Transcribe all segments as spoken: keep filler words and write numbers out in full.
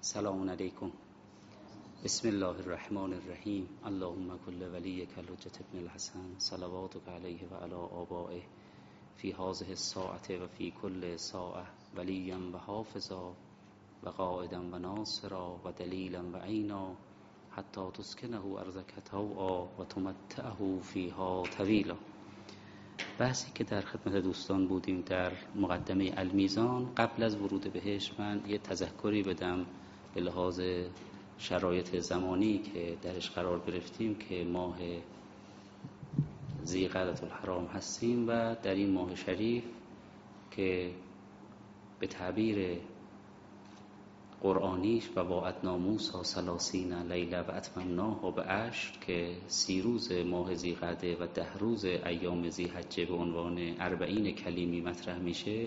سلام علیکم. بسم الله الرحمن الرحیم. اللهم کل ولیک حجت ابن الحسن صلواتک علیه و علی آبائه فی هذه الساعه و فی کل ساعه ولیا و حافظا و قائدا و ناصرا و دلیلا و عینا حتی تسکنه ارضک طوعا و تمتعه فیها طویلا. بحثی که در خدمت دوستان بودیم در مقدمه المیزان، قبل از ورود بهش من یه تذکری بدم به لحاظ شرایط زمانی که درش قرار گرفتیم که ماه ذی قعدة الحرام هستیم و در این ماه شریف که به تعبیر قرآنیش و با ادناموسا سلاسین لیله و اتممناها به عشر که سی روز ماه ذی قعده و ده روز ایام ذی حجه به عنوان اربعین کلیمی مطرح میشه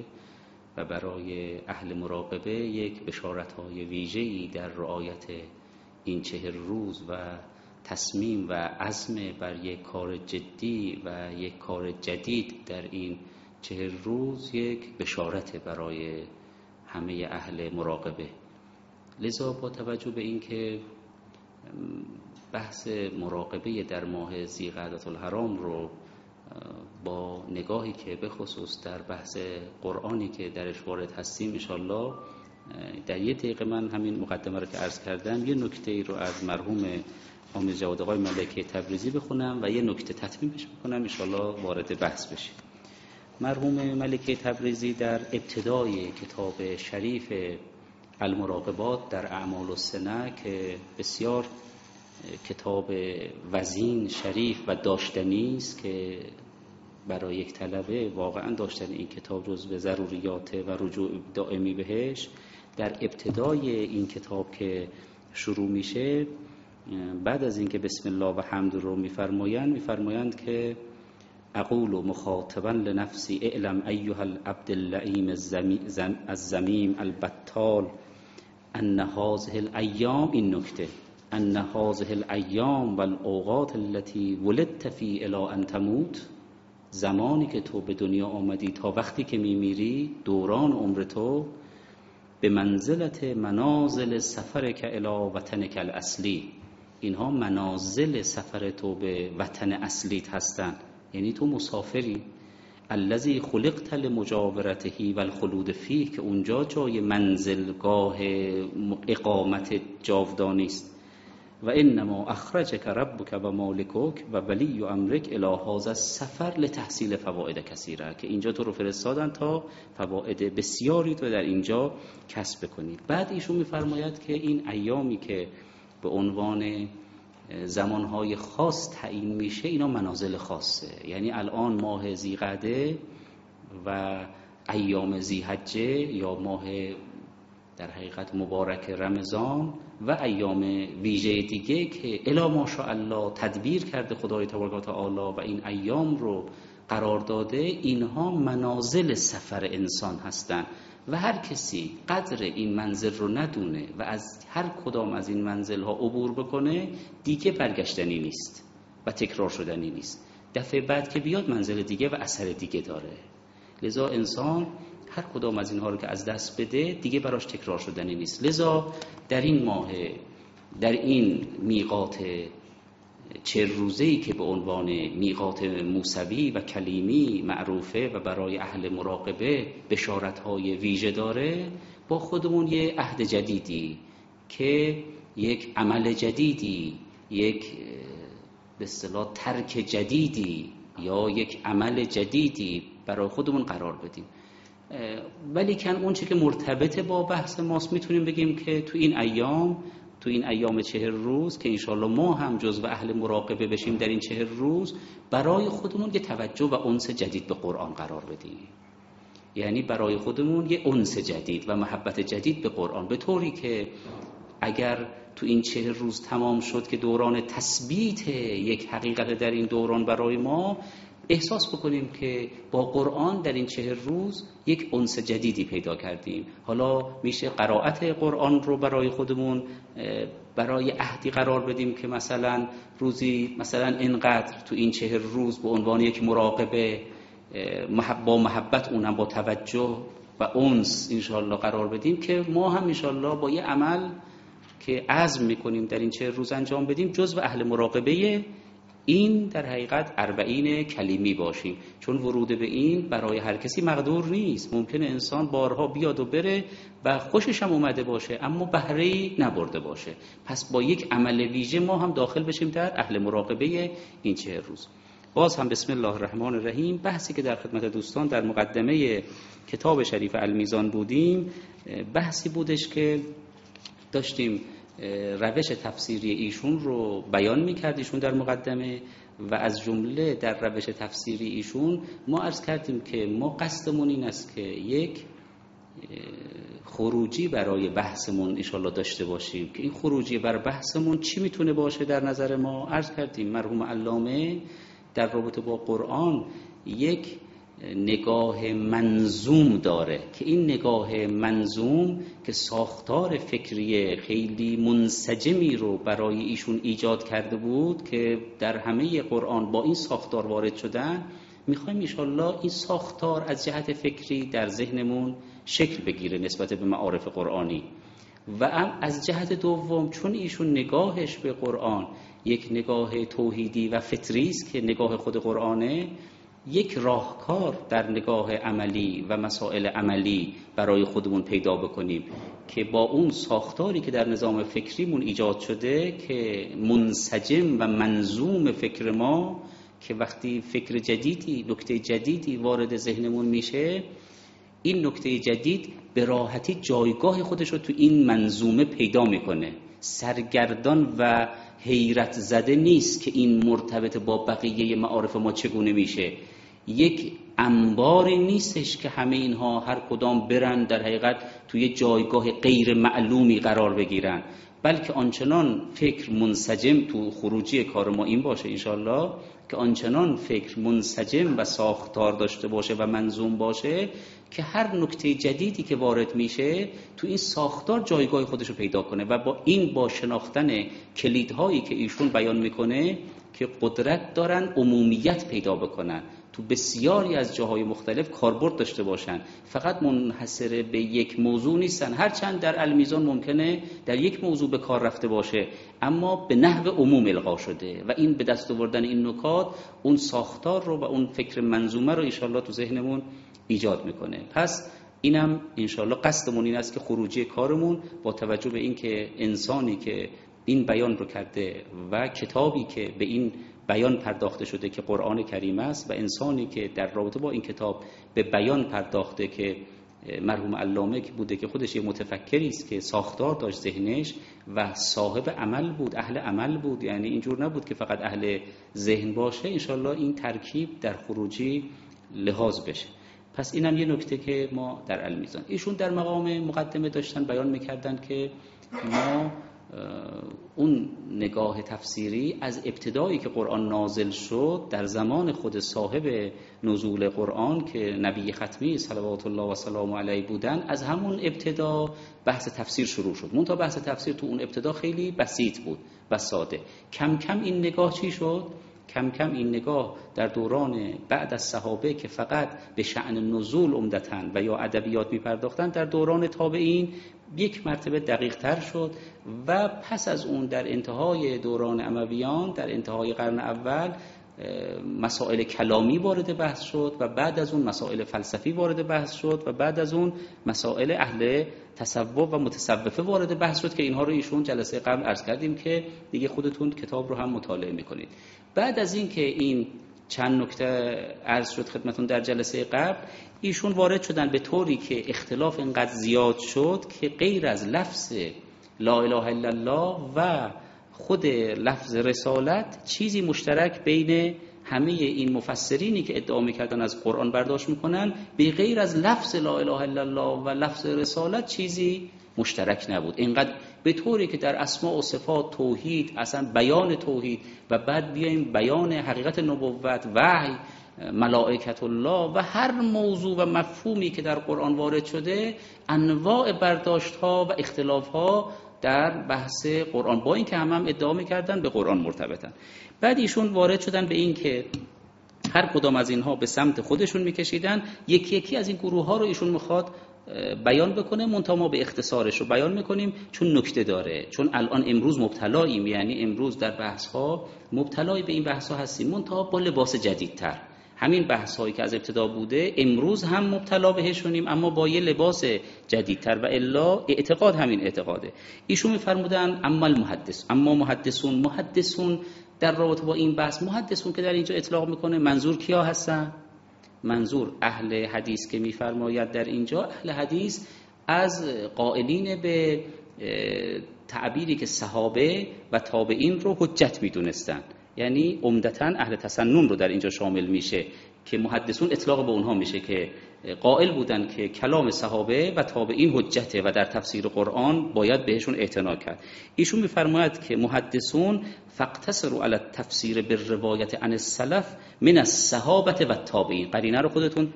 و برای اهل مراقبه یک بشارت‌های ویژه‌ای در رعایت این چهل روز و تصمیم و عزم بر یک کار جدی و یک کار جدید در این چهل روز یک بشارت برای همه اهل مراقبه. لذا با توجه به این که بحث مراقبه در ماه ذی قعدة الحرام رو با نگاهی که به خصوص در بحث قرآنی که درش وارد هستیم انشالله در یه دقیقه، من همین مقدمه رو که عرض کردم یه نکته ای رو از مرحوم آموز جواد آقای ملکی تبریزی بخونم و یه نکته تطمیمش بکنم انشالله وارد بحث بشیم. مرحوم ملکی تبریزی در ابتدای کتاب شریف المراقبات در اعمال السنه که بسیار کتاب وزین، شریف و داشتنی است که برای یک طلبه واقعا داشتن این کتاب جزو ضروریات و رجوع دائمی بهش، در ابتدای این کتاب که شروع میشه بعد از اینکه بسم الله و حمد رو میفرمایند میفرمایند که اقول مخاطبا لنفسی اعلم ایها العبد اللئیم الذمیم البطال ان هذه الایام، این نکته ان هذه الایام والاوقات التي ولدت في الی ان تموت، زمانی که تو به دنیا آمدی تا وقتی که میمیری، دوران عمر تو، به منزلت منازل سفرک الی وطنک الاصلی، اینها منازل سفر تو به وطن اصلیت هستند، یعنی تو مسافری، الذی خلقت لمجاورته و الخلود فیه، که اونجا جای منزلگاه اقامت جاودانی است، و انما اخرجک ربک و مالکک و ولی امرک الی هذا السفر لتحصیل فواید کثیره، که اینجا تو رو فرستادن تا فواید بسیاری تو در اینجا کسب کنی. بعد ایشون میفرماید که این ایامی که به عنوان زمانهای خاص تعیین میشه اینا منازل خاصه، یعنی الان ماه ذی قعده و ایام ذی حجه یا ماه در حقیقت مبارک رمضان و ایام ویژه دیگه که الا ماشاءالله تدبیر کرده خدای تبارک و تعالی و این ایام رو قرار داده، اینها منازل سفر انسان هستند و هر کسی قدر این منزل رو ندونه و از هر کدام از این منزل ها عبور بکنه دیگه برگشتنی نیست و تکرار شدنی نیست، دفعه بعد که بیاد منزل دیگه و اثر دیگه داره. لذا انسان هر کدام از اینها رو که از دست بده دیگه براش تکرار شدنی نیست. لذا در این ماه، در این میقات چه روزه‌ای که به عنوان میقات موسوی و کلیمی معروفه و برای اهل مراقبه بشارت‌های ویژه داره، با خودمون یه عهد جدیدی که یک عمل جدیدی، یک به اصطلاح ترک جدیدی یا یک عمل جدیدی برای خودمون قرار بدیم. ولیکن اون چه که مرتبط با بحث ماست میتونیم بگیم که تو این ایام، تو این ایام چهل روز که انشالله ما هم جزو اهل مراقبه بشیم در این چهل روز، برای خودمون یه توجه و انس جدید به قرآن قرار بدیم، یعنی برای خودمون یه انس جدید و محبت جدید به قرآن، به طوری که اگر تو این چهل روز تمام شد که دوران تثبیت یک حقیقت در این دوران برای ما، احساس بکنیم که با قرآن در این چهل روز یک انس جدیدی پیدا کردیم. حالا میشه قرائت قرآن رو برای خودمون برای عهدی قرار بدیم که مثلا روزی مثلا اینقدر تو این چهل روز به عنوان یک مراقبه محب با محبت، اونم با توجه و اونس انشالله قرار بدیم که ما هم انشالله با یه عمل که عزم میکنیم در این چه روز انجام بدیم جزو اهل مراقبه این در حقیقت اربعین کلیمی باشیم، چون ورود به این برای هر کسی مقدور نیست. ممکنه انسان بارها بیاد و بره و خوشش هم اومده باشه اما بهره‌ای نبرده باشه. پس با یک عمل ویژه ما هم داخل بشیم در اهل مراقبه این چهل روز. باز هم بسم الله الرحمن الرحیم، بحثی که در خدمت دوستان در مقدمه کتاب شریف المیزان بودیم، بحثی بودش که داشتیم روش تفسیری ایشون رو بیان میکرد، ایشون در مقدمه، و از جمله در روش تفسیری ایشون ما عرض کردیم که ما قصدمون این است که یک خروجی برای بحثمون انشالله داشته باشیم، که این خروجی بر بحثمون چی میتونه باشه در نظر ما. عرض کردیم مرحوم علامه در رابطه با قرآن یک نگاه منظوم داره، که این نگاه منظوم که ساختار فکری خیلی منسجمی رو برای ایشون ایجاد کرده بود که در همه قرآن با این ساختار وارد شدن، میخوایم انشالله این ساختار از جهت فکری در ذهنمون شکل بگیره نسبت به معارف قرآنی. و از جهت دوم چون ایشون نگاهش به قرآن یک نگاه توحیدی و فطری است که نگاه خود قرآنه، یک راهکار در نگاه عملی و مسائل عملی برای خودمون پیدا بکنیم که با اون ساختاری که در نظام فکریمون ایجاد شده که منسجم و منظوم فکر ما، که وقتی فکر جدیدی، نکته جدیدی وارد ذهنمون میشه، این نکته جدید به راحتی جایگاه خودش رو تو این منظومه پیدا میکنه، سرگردان و حیرت زده نیست که این مرتبط با بقیه معارف ما چگونه میشه. یک انباری نیستش که همه اینها هر کدام برن در حقیقت توی جایگاه غیر معلومی قرار بگیرن، بلکه آنچنان فکر منسجم تو خروجی کار ما این باشه انشالله، که آنچنان فکر منسجم و ساختار داشته باشه و منظوم باشه که هر نکته جدیدی که وارد میشه تو این ساختار جایگاه خودش رو پیدا کنه. و با این با شناختن کلیدهایی که ایشون بیان میکنه که قدرت دارن عمومیت پیدا بکنن، تو بسیاری از جاهای مختلف کاربرد داشته باشن، فقط منحصر به یک موضوع نیستن. هرچند در المیزان ممکنه در یک موضوع به کار رفته باشه اما به نحو عموم القا شده، و این به دست آوردن این نکات اون ساختار رو و اون فکر منظومه رو انشالله تو ذهنمون ایجاد میکنه. پس اینم انشالله قصدمون این است که خروجی کارمون با توجه به این که انسانی که این بیان رو کرده و کتابی که به این بیان پرداخته شده که قرآن کریم است، و انسانی که در رابطه با این کتاب به بیان پرداخته که مرحوم علامه که بوده که خودش یه متفکری است که ساختار داشت ذهنش و صاحب عمل بود، اهل عمل بود، یعنی اینجور نبود که فقط اهل ذهن باشه، انشالله این ترکیب در خروجی لحاظ بشه. پس اینم یه نکته که ما در المیزان، ایشون در مقام مقدمه داشتن بیان میکردن که ما اون نگاه تفسیری از ابتدایی که قرآن نازل شد در زمان خود صاحب نزول قرآن که نبی ختمی صلوات الله و سلام علیه بودن، از همون ابتدا بحث تفسیر شروع شد. منتها بحث تفسیر تو اون ابتدا خیلی بسیط بود و ساده. کم کم این نگاه چی شد؟ کم کم این نگاه در دوران بعد از صحابه که فقط به شأن نزول عمدتاً و یا ادبیات می‌پرداختند، در دوران تابعین یک مرتبه دقیق‌تر شد، و پس از اون در انتهای دوران امویان در انتهای قرن اول مسائل کلامی وارد بحث شد، و بعد از اون مسائل فلسفی وارد بحث شد، و بعد از اون مسائل اهل تصوف و متصوفه وارد بحث شد که اینها رو ایشون جلسه قبل عرض کردیم که دیگه خودتون کتاب رو هم مطالعه میکنید. بعد از این که این چند نکته عرض شد خدمتون در جلسه قبل، ایشون وارد شدن به طوری که اختلاف اینقدر زیاد شد که غیر از لفظ لا اله الا الله و خود لفظ رسالت چیزی مشترک بین همه این مفسرینی که ادعا میکردن از قرآن برداشت میکنن به غیر از لفظ لا اله الا الله و لفظ رسالت چیزی مشترک نبود. اینقدر به طوری که در اسماء و صفات، توحید، اصلا بیان توحید، و بعد بیایم بیان حقیقت نبوت، وحی، ملائکت الله و هر موضوع و مفهومی که در قرآن وارد شده، انواع برداشت ها و اختلاف ها در بحث قرآن، با این که هم هم ادعا میکردن به قرآن مرتبطن. بعد ایشون وارد شدن به این که هر کدام از اینها به سمت خودشون میکشیدن، یکی یکی از این گروه ها رو ایشون میخواد بیان بکنه، منتها ما به اختصارش رو بیان میکنیم چون نکته داره، چون الان امروز مبتلاییم، یعنی امروز در بحث ها مبتلای به این بحث ها هستیم، منتها با لباس جدیدتر. همین بحث هایی که از ابتدا بوده امروز هم مبتلا بهشونیم، اما با یه لباس جدیدتر، و الا اعتقاد همین اعتقاده. ایشون میفرمودن اما المحدث، اما محدثون، محدثون در رابطه با این بحث، محدثون که در اینجا اطلاق میکنه منظور کیا هستن؟ منظور اهل حدیث که میفرماید در اینجا، اهل حدیث از قائلین به تعبیری که صحابه و تابعین رو حجت میدونستن، یعنی عمدتاً اهل تسنن رو در اینجا شامل میشه که محدثون اطلاق به اونها میشه که قائل بودن که کلام صحابه و تابعین حجته و در تفسیر قرآن باید بهشون اعتنا کرد. ایشون میفرماید که محدثون فاقتصروا علی التفسیر بالروایت عن السلف من الصحابه و التابعین. قرینه رو خودتون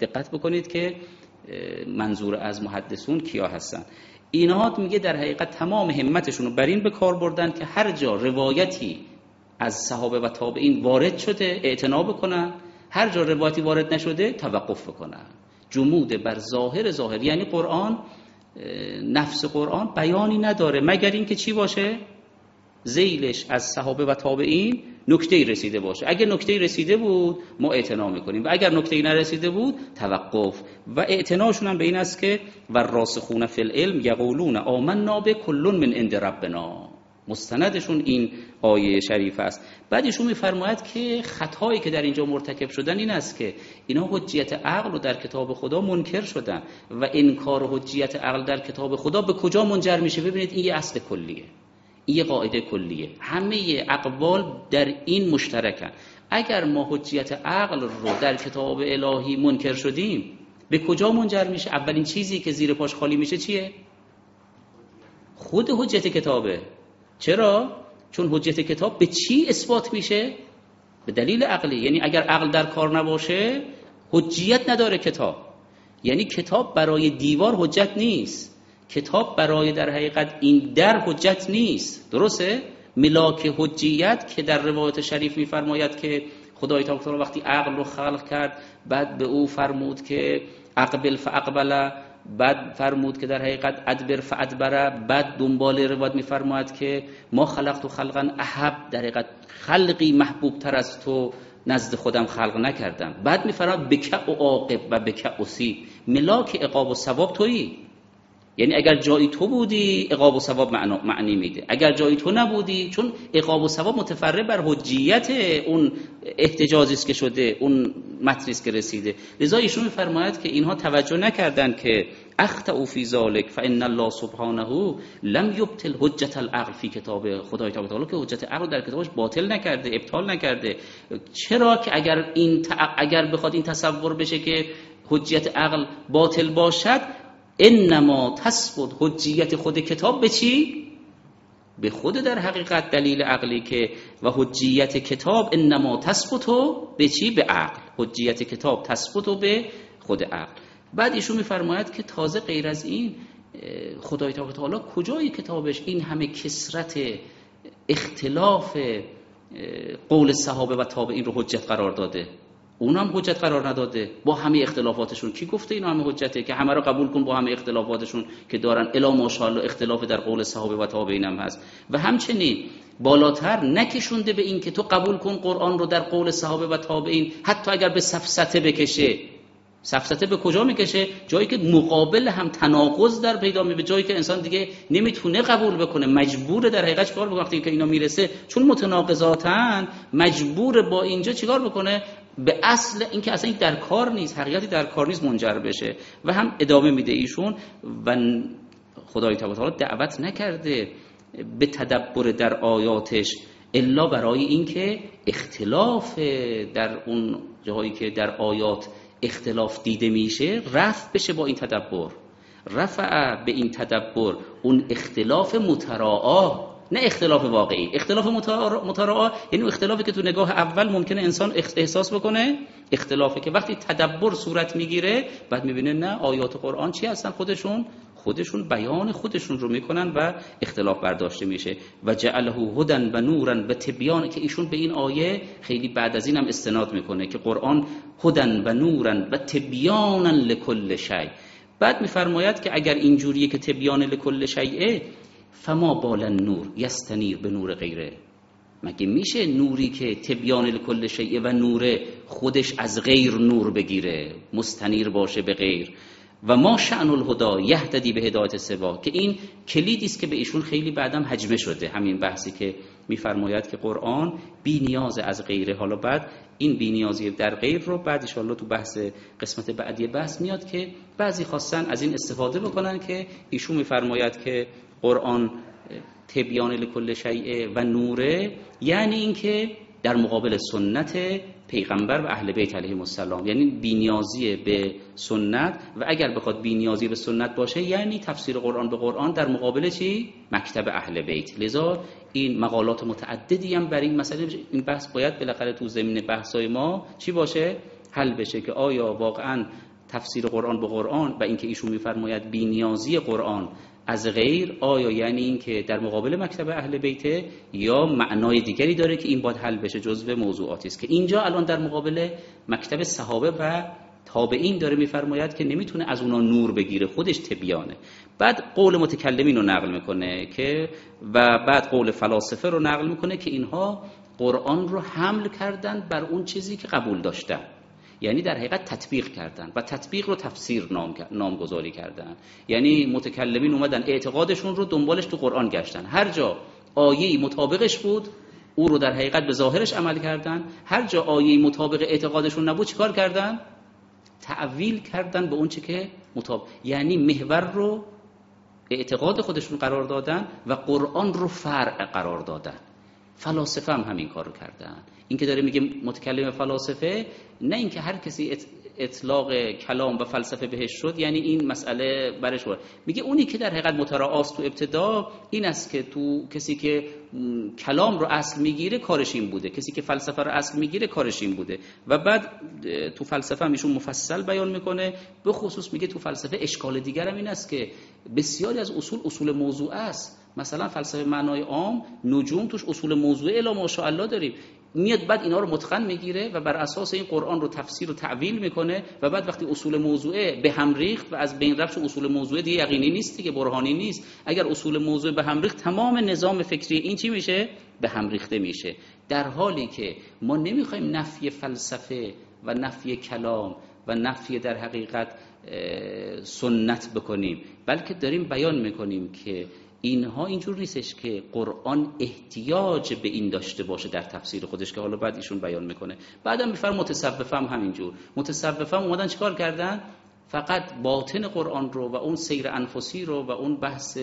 دقت بکنید که منظور از محدثون کیا هستن. اینها میگه در حقیقت تمام همتشون رو بر این به کار بردن که هر جا روایتی از صحابه و تابعین وارد شده اعتنا بکنن، هر جا روایتی وارد نشده توقف بکنن. جمود بر ظاهر ظاهر، یعنی قرآن، نفس قرآن بیانی نداره مگر اینکه چی باشه؟ ذیلش از صحابه و تابعین نکته‌ای رسیده باشه. اگر نکته‌ای رسیده بود ما اعتنا میکنیم و اگر نکته‌ای نرسیده بود توقف. و اعتناشون هم به این است که و الراسخون فی العلم یقولون آمنا به کل من عند ربنا، مستندشون این آیه شریف است. بعد ایشون میفرماید که خطایی که در اینجا مرتکب شدن این است که اینا حجیت عقل رو در کتاب خدا منکر شدن، و انکار حجیت عقل در کتاب خدا به کجا منجر میشه؟ ببینید این یه اصل کلیه، این یه قاعده کلیه، همه اقوال در این مشترکن. اگر ما حجیت عقل رو در کتاب الهی منکر شدیم به کجا منجر میشه؟ اولین چیزی که زیر پاش خالی میشه چیه؟ خود حجت کتابه. چرا؟ چون حجت کتاب به چی اثبات میشه؟ به دلیل عقلی. یعنی اگر عقل در کار نباشه حجیت نداره کتاب. یعنی کتاب برای دیوار حجت نیست، کتاب برای در حقیقت این در حجت نیست. درسته؟ ملاک حجیت که در روایت شریف میفرماید که خدای تعالی وقتی عقل رو خلق کرد بعد به او فرمود که اقبل فاقبل، بعد فرمود که در حقیقت ادبر فادبر، بعد دنبال روایت میفرماید که ما خلقت و خلقا احب، در حقیقت خلقی محبوب تر از تو نزد خودم خلق نکردم. بعد میفرماید بکع و عاقب و بکع و سی، ملاک عقاب و ثواب تویی. یعنی اگر جایی تو بودی عقاب و ثواب معنی میده، اگر جایی تو نبودی، چون عقاب و ثواب متفرع بر حجیت اون احتجاجی است که شده، اون متنی است که رسیده. لذا ایشون میفرماید که اینها توجه نکردند که اخطأوا فی ذلک فان الله سبحانه لم یبطل حجت العقل فی کتاب. خدای تعالی که حجت عقل در کتابش باطل نکرده، ابطال نکرده. چرا که اگر این ت... اگر بخواد این تصور بشه که حجت عقل باطل باشد، انما تثبت حجیت خود کتاب به چی؟ به خود در حقیقت دلیل عقلی که و حجیت کتاب انما تثبت به چی؟ به عقل. حجیت کتاب تثبت به خود عقل. بعد ایشون میفرماید که تازه غیر از این خدای تعالی کجای کتابش این همه کثرت اختلاف قول صحابه و تابعین رو حجت قرار داده؟ اونا هم حجت قرار نداده با همه اختلافاتشون. کی گفته اینا همه حجته که همه رو قبول کن با همه اختلافاتشون که دارن؟ الا ماشاءالله اختلاف در قول صحابه و تابعین هم هست. و همچنین بالاتر نکشونده به این که تو قبول کن قرآن رو در قول صحابه و تابعین، حتی اگر به سفسطه بکشه. سفسطه به کجا میکشه؟ جایی که مقابل هم تناقض در پیدا میبه، جایی که انسان دیگه نمیتونه قبول بکنه، مجبور در حقیقت چیکار بکنه وقتی که اینا میرسه؟ چون متناقضاتن مجبور با اینجا چیکار بکنه؟ به اصل اینکه اصلا این در کار نیست، حقیقتی در کار نیست منجر بشه. و هم ادامه میده ایشون و خدای تعالی دعوت نکرده به تدبر در آیاتش الا برای اینکه اختلاف در اون جایی که در آیات اختلاف دیده میشه رفع بشه با این تدبر. رفع به این تدبر اون اختلاف متراعا، نه اختلاف واقعی. اختلاف متراعا یعنی اختلافی که تو نگاه اول ممکنه انسان احساس بکنه اختلافی که وقتی تدبر صورت میگیره بعد میبینه نه، آیات قرآن چی هستن؟ خودشون خودشون بیان خودشون رو میکنن و اختلاف برداشته میشه. و جعله هدن و نورن و تبیان، که ایشون به این آیه خیلی بعد از این هم استناد میکنه که قرآن هدن و نورن و تبیانن لکل شی. بعد میفرماید که اگر اینجوریه که تبیان لکل شیء، فما بال النور یستنیر به نور غیره، مگه میشه نوری که تبیان لکل شیء و نوره خودش از غیر نور بگیره، مستنیر باشه به غیر؟ و ما شأن الهدى یهتدی به هدایت سوا، که این کلیدی است که به ایشون خیلی بعدم هجمه شده، همین بحثی که میفرماید که قرآن بی نیاز از غیره. حالا بعد این بی نیازی در غیر رو بعد ان شاءالله تو بحث قسمت بعدی بحث میاد که بعضی خواستن از این استفاده بکنن که ایشون میفرماید که قرآن تبیان لکل شیء و نوره، یعنی اینکه در مقابل سنت پیغمبر و اهل بیت علیهم السلام، یعنی بی‌نیازی به سنت، و اگر بخواد بی‌نیازی به سنت باشه یعنی تفسیر قرآن به قرآن در مقابل چی؟ مکتب اهل بیت. لذا این مقالات متعددی هم برای این مسئله، این بحث باید بالاخره تو زمین بحثای ما چی باشه؟ حل بشه که آیا واقعاً تفسیر قرآن به قرآن و اینکه ایشون می‌فرماید بی‌نیازی قرآن از غیر، آیا یعنی این که در مقابل مکتب اهل بیت، یا معنای دیگری داره که این باید حل بشه، جزو موضوعاتی است که اینجا الان در مقابل مکتب صحابه و تابعین داره میفرماید که نمیتونه از اونا نور بگیره، خودش تبیانه. بعد قول متکلمین رو نقل میکنه که و بعد قول فلاسفه رو نقل میکنه که اینها قرآن رو حمل کردن بر اون چیزی که قبول داشتن، یعنی در حقیقت تطبیق کردن و تطبیق رو تفسیر نام نامگذاری کردن. یعنی متکلمین اومدن اعتقادشون رو دنبالش تو قرآن گشتن، هر جا آیه‌ای مطابقش بود او رو در حقیقت به ظاهرش عمل کردن، هر جا آیه‌ای مطابق اعتقادشون نبود چیکار کردن؟ تعویل کردن به اون چه که مطابق، یعنی محور رو اعتقاد خودشون قرار دادن و قرآن رو فرع قرار دادن. فلاسفه هم همین کار رو کردن. این که داره میگه متکلم فلاسفه، نه اینکه هر کسی اطلاق کلام و فلسفه بهش شد یعنی این مسئله برش بود، میگه اونی که در حقیقت متراعاست تو ابتدا این است که تو کسی که کلام رو اصل میگیره کارش این بوده، کسی که فلسفه رو اصل میگیره کارش این بوده. و بعد تو فلسفه هم ایشون مفصل بیان میکنه، به خصوص میگه تو فلسفه اشکال دیگر هم این است که بسیاری از اصول اصول موضوع است. مثلا فلسفه معنای عام، نجوم توش اصول موضوعی الا ماشاءالله داریم، میاد بعد اینا رو متقن میگیره و بر اساس این قرآن رو تفسیر و تعویل میکنه، و بعد وقتی اصول موضوعه به هم ریخت و از بین رفت، اصول موضوعه دیگه یقینی نیست، دیگه برهانی نیست. اگر اصول موضوعه به هم ریخت تمام نظام فکری این چی میشه؟ به هم ریخته میشه. در حالی که ما نمیخوایم نفی فلسفه و نفی کلام و نفی در حقیقت سنت بکنیم، بلکه داریم بیان میکنیم که اینها اینجور نیستش که قرآن احتیاج به این داشته باشه در تفسیر خودش، که حالا بعد ایشون بیان میکنه. بعدم میفرم متصوفم همینجور، متصوفم اومدن چیکار کردن؟ فقط باطن قرآن رو و اون سیر انفسی رو و اون بحث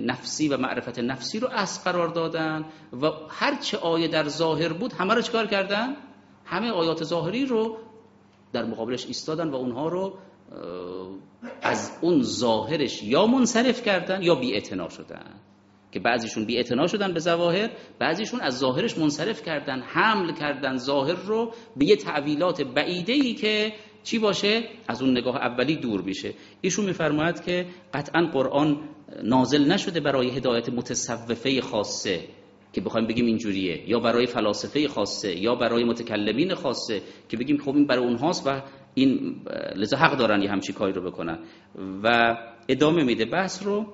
نفسی و معرفت نفسی رو اصل قرار دادن، و هرچه آیه در ظاهر بود همه رو چیکار کردن؟ همه آیات ظاهری رو در مقابلش ایستادن و اونها رو از اون ظاهرش یا منصرف کردن یا بی‌اعتنا شدن، که بعضیشون بی‌اعتنا شدن به ظواهر، بعضیشون از ظاهرش منصرف کردن، حمل کردن ظاهر رو به یه تعویلات بعیده‌ای که چی باشه؟ از اون نگاه اولی دور میشه. ایشون میفرماید که قطعاً قرآن نازل نشده برای هدایت متصوفه خاصه که بخوایم بگیم اینجوریه، یا برای فلاسفه خاصه، یا برای متکلمین خاصه که بگیم خب این برای اونهاست و این لذا حق دارن یه همچین کاری رو بکنن. و ادامه میده بحث رو،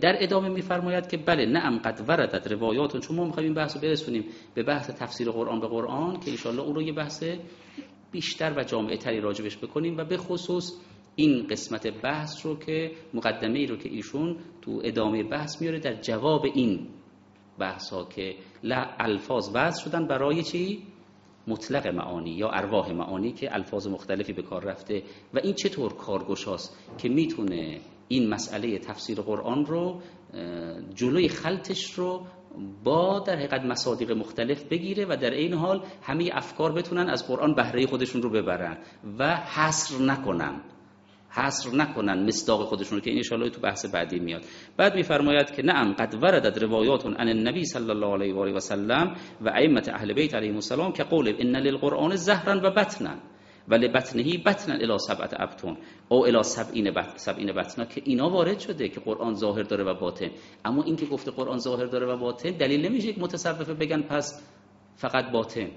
در ادامه میفرماید که بله نعم قد وردت روایاتون، چون ما میخوایم این بحث رو برسونیم به بحث تفسیر قرآن به قرآن که انشاءالله اون رو یه بحث بیشتر و جامع تری راجبش بکنیم، و به خصوص این قسمت بحث رو که مقدمه ای رو که ایشون تو ادامه بحث میاره در جواب این بحث ها که الفاظ وضع شدن برای چی؟ مطلق معانی یا ارواح معانی که الفاظ مختلفی به کار رفته، و این چطور کارگشاست که میتونه این مسئله تفسیر قرآن رو جلوی خلطش رو با در حقیقت مصادیق مختلف بگیره و در این حال همه افکار بتونن از قرآن بهره خودشون رو ببرن و حصر نکنن حصر نکنن مصداق خودشون رو، که این انشاءالله تو بحث بعدی میاد. بعد میفرماید که نعم قد وردت روایات عن النبی صلی الله علیه و آله و سلم و ائمه اهل بیت علیهم السلام که قول ان للقرآن زهرا و بطنا و لبطنه بطنا الی سبعه ابطن او الی سبعین بطنا، که اینا وارد شده که قرآن ظاهر داره و باطن. اما این که گفته قرآن ظاهر داره و باطن دلیل نمیشه یک متصوفه بگن پس فقط باطن،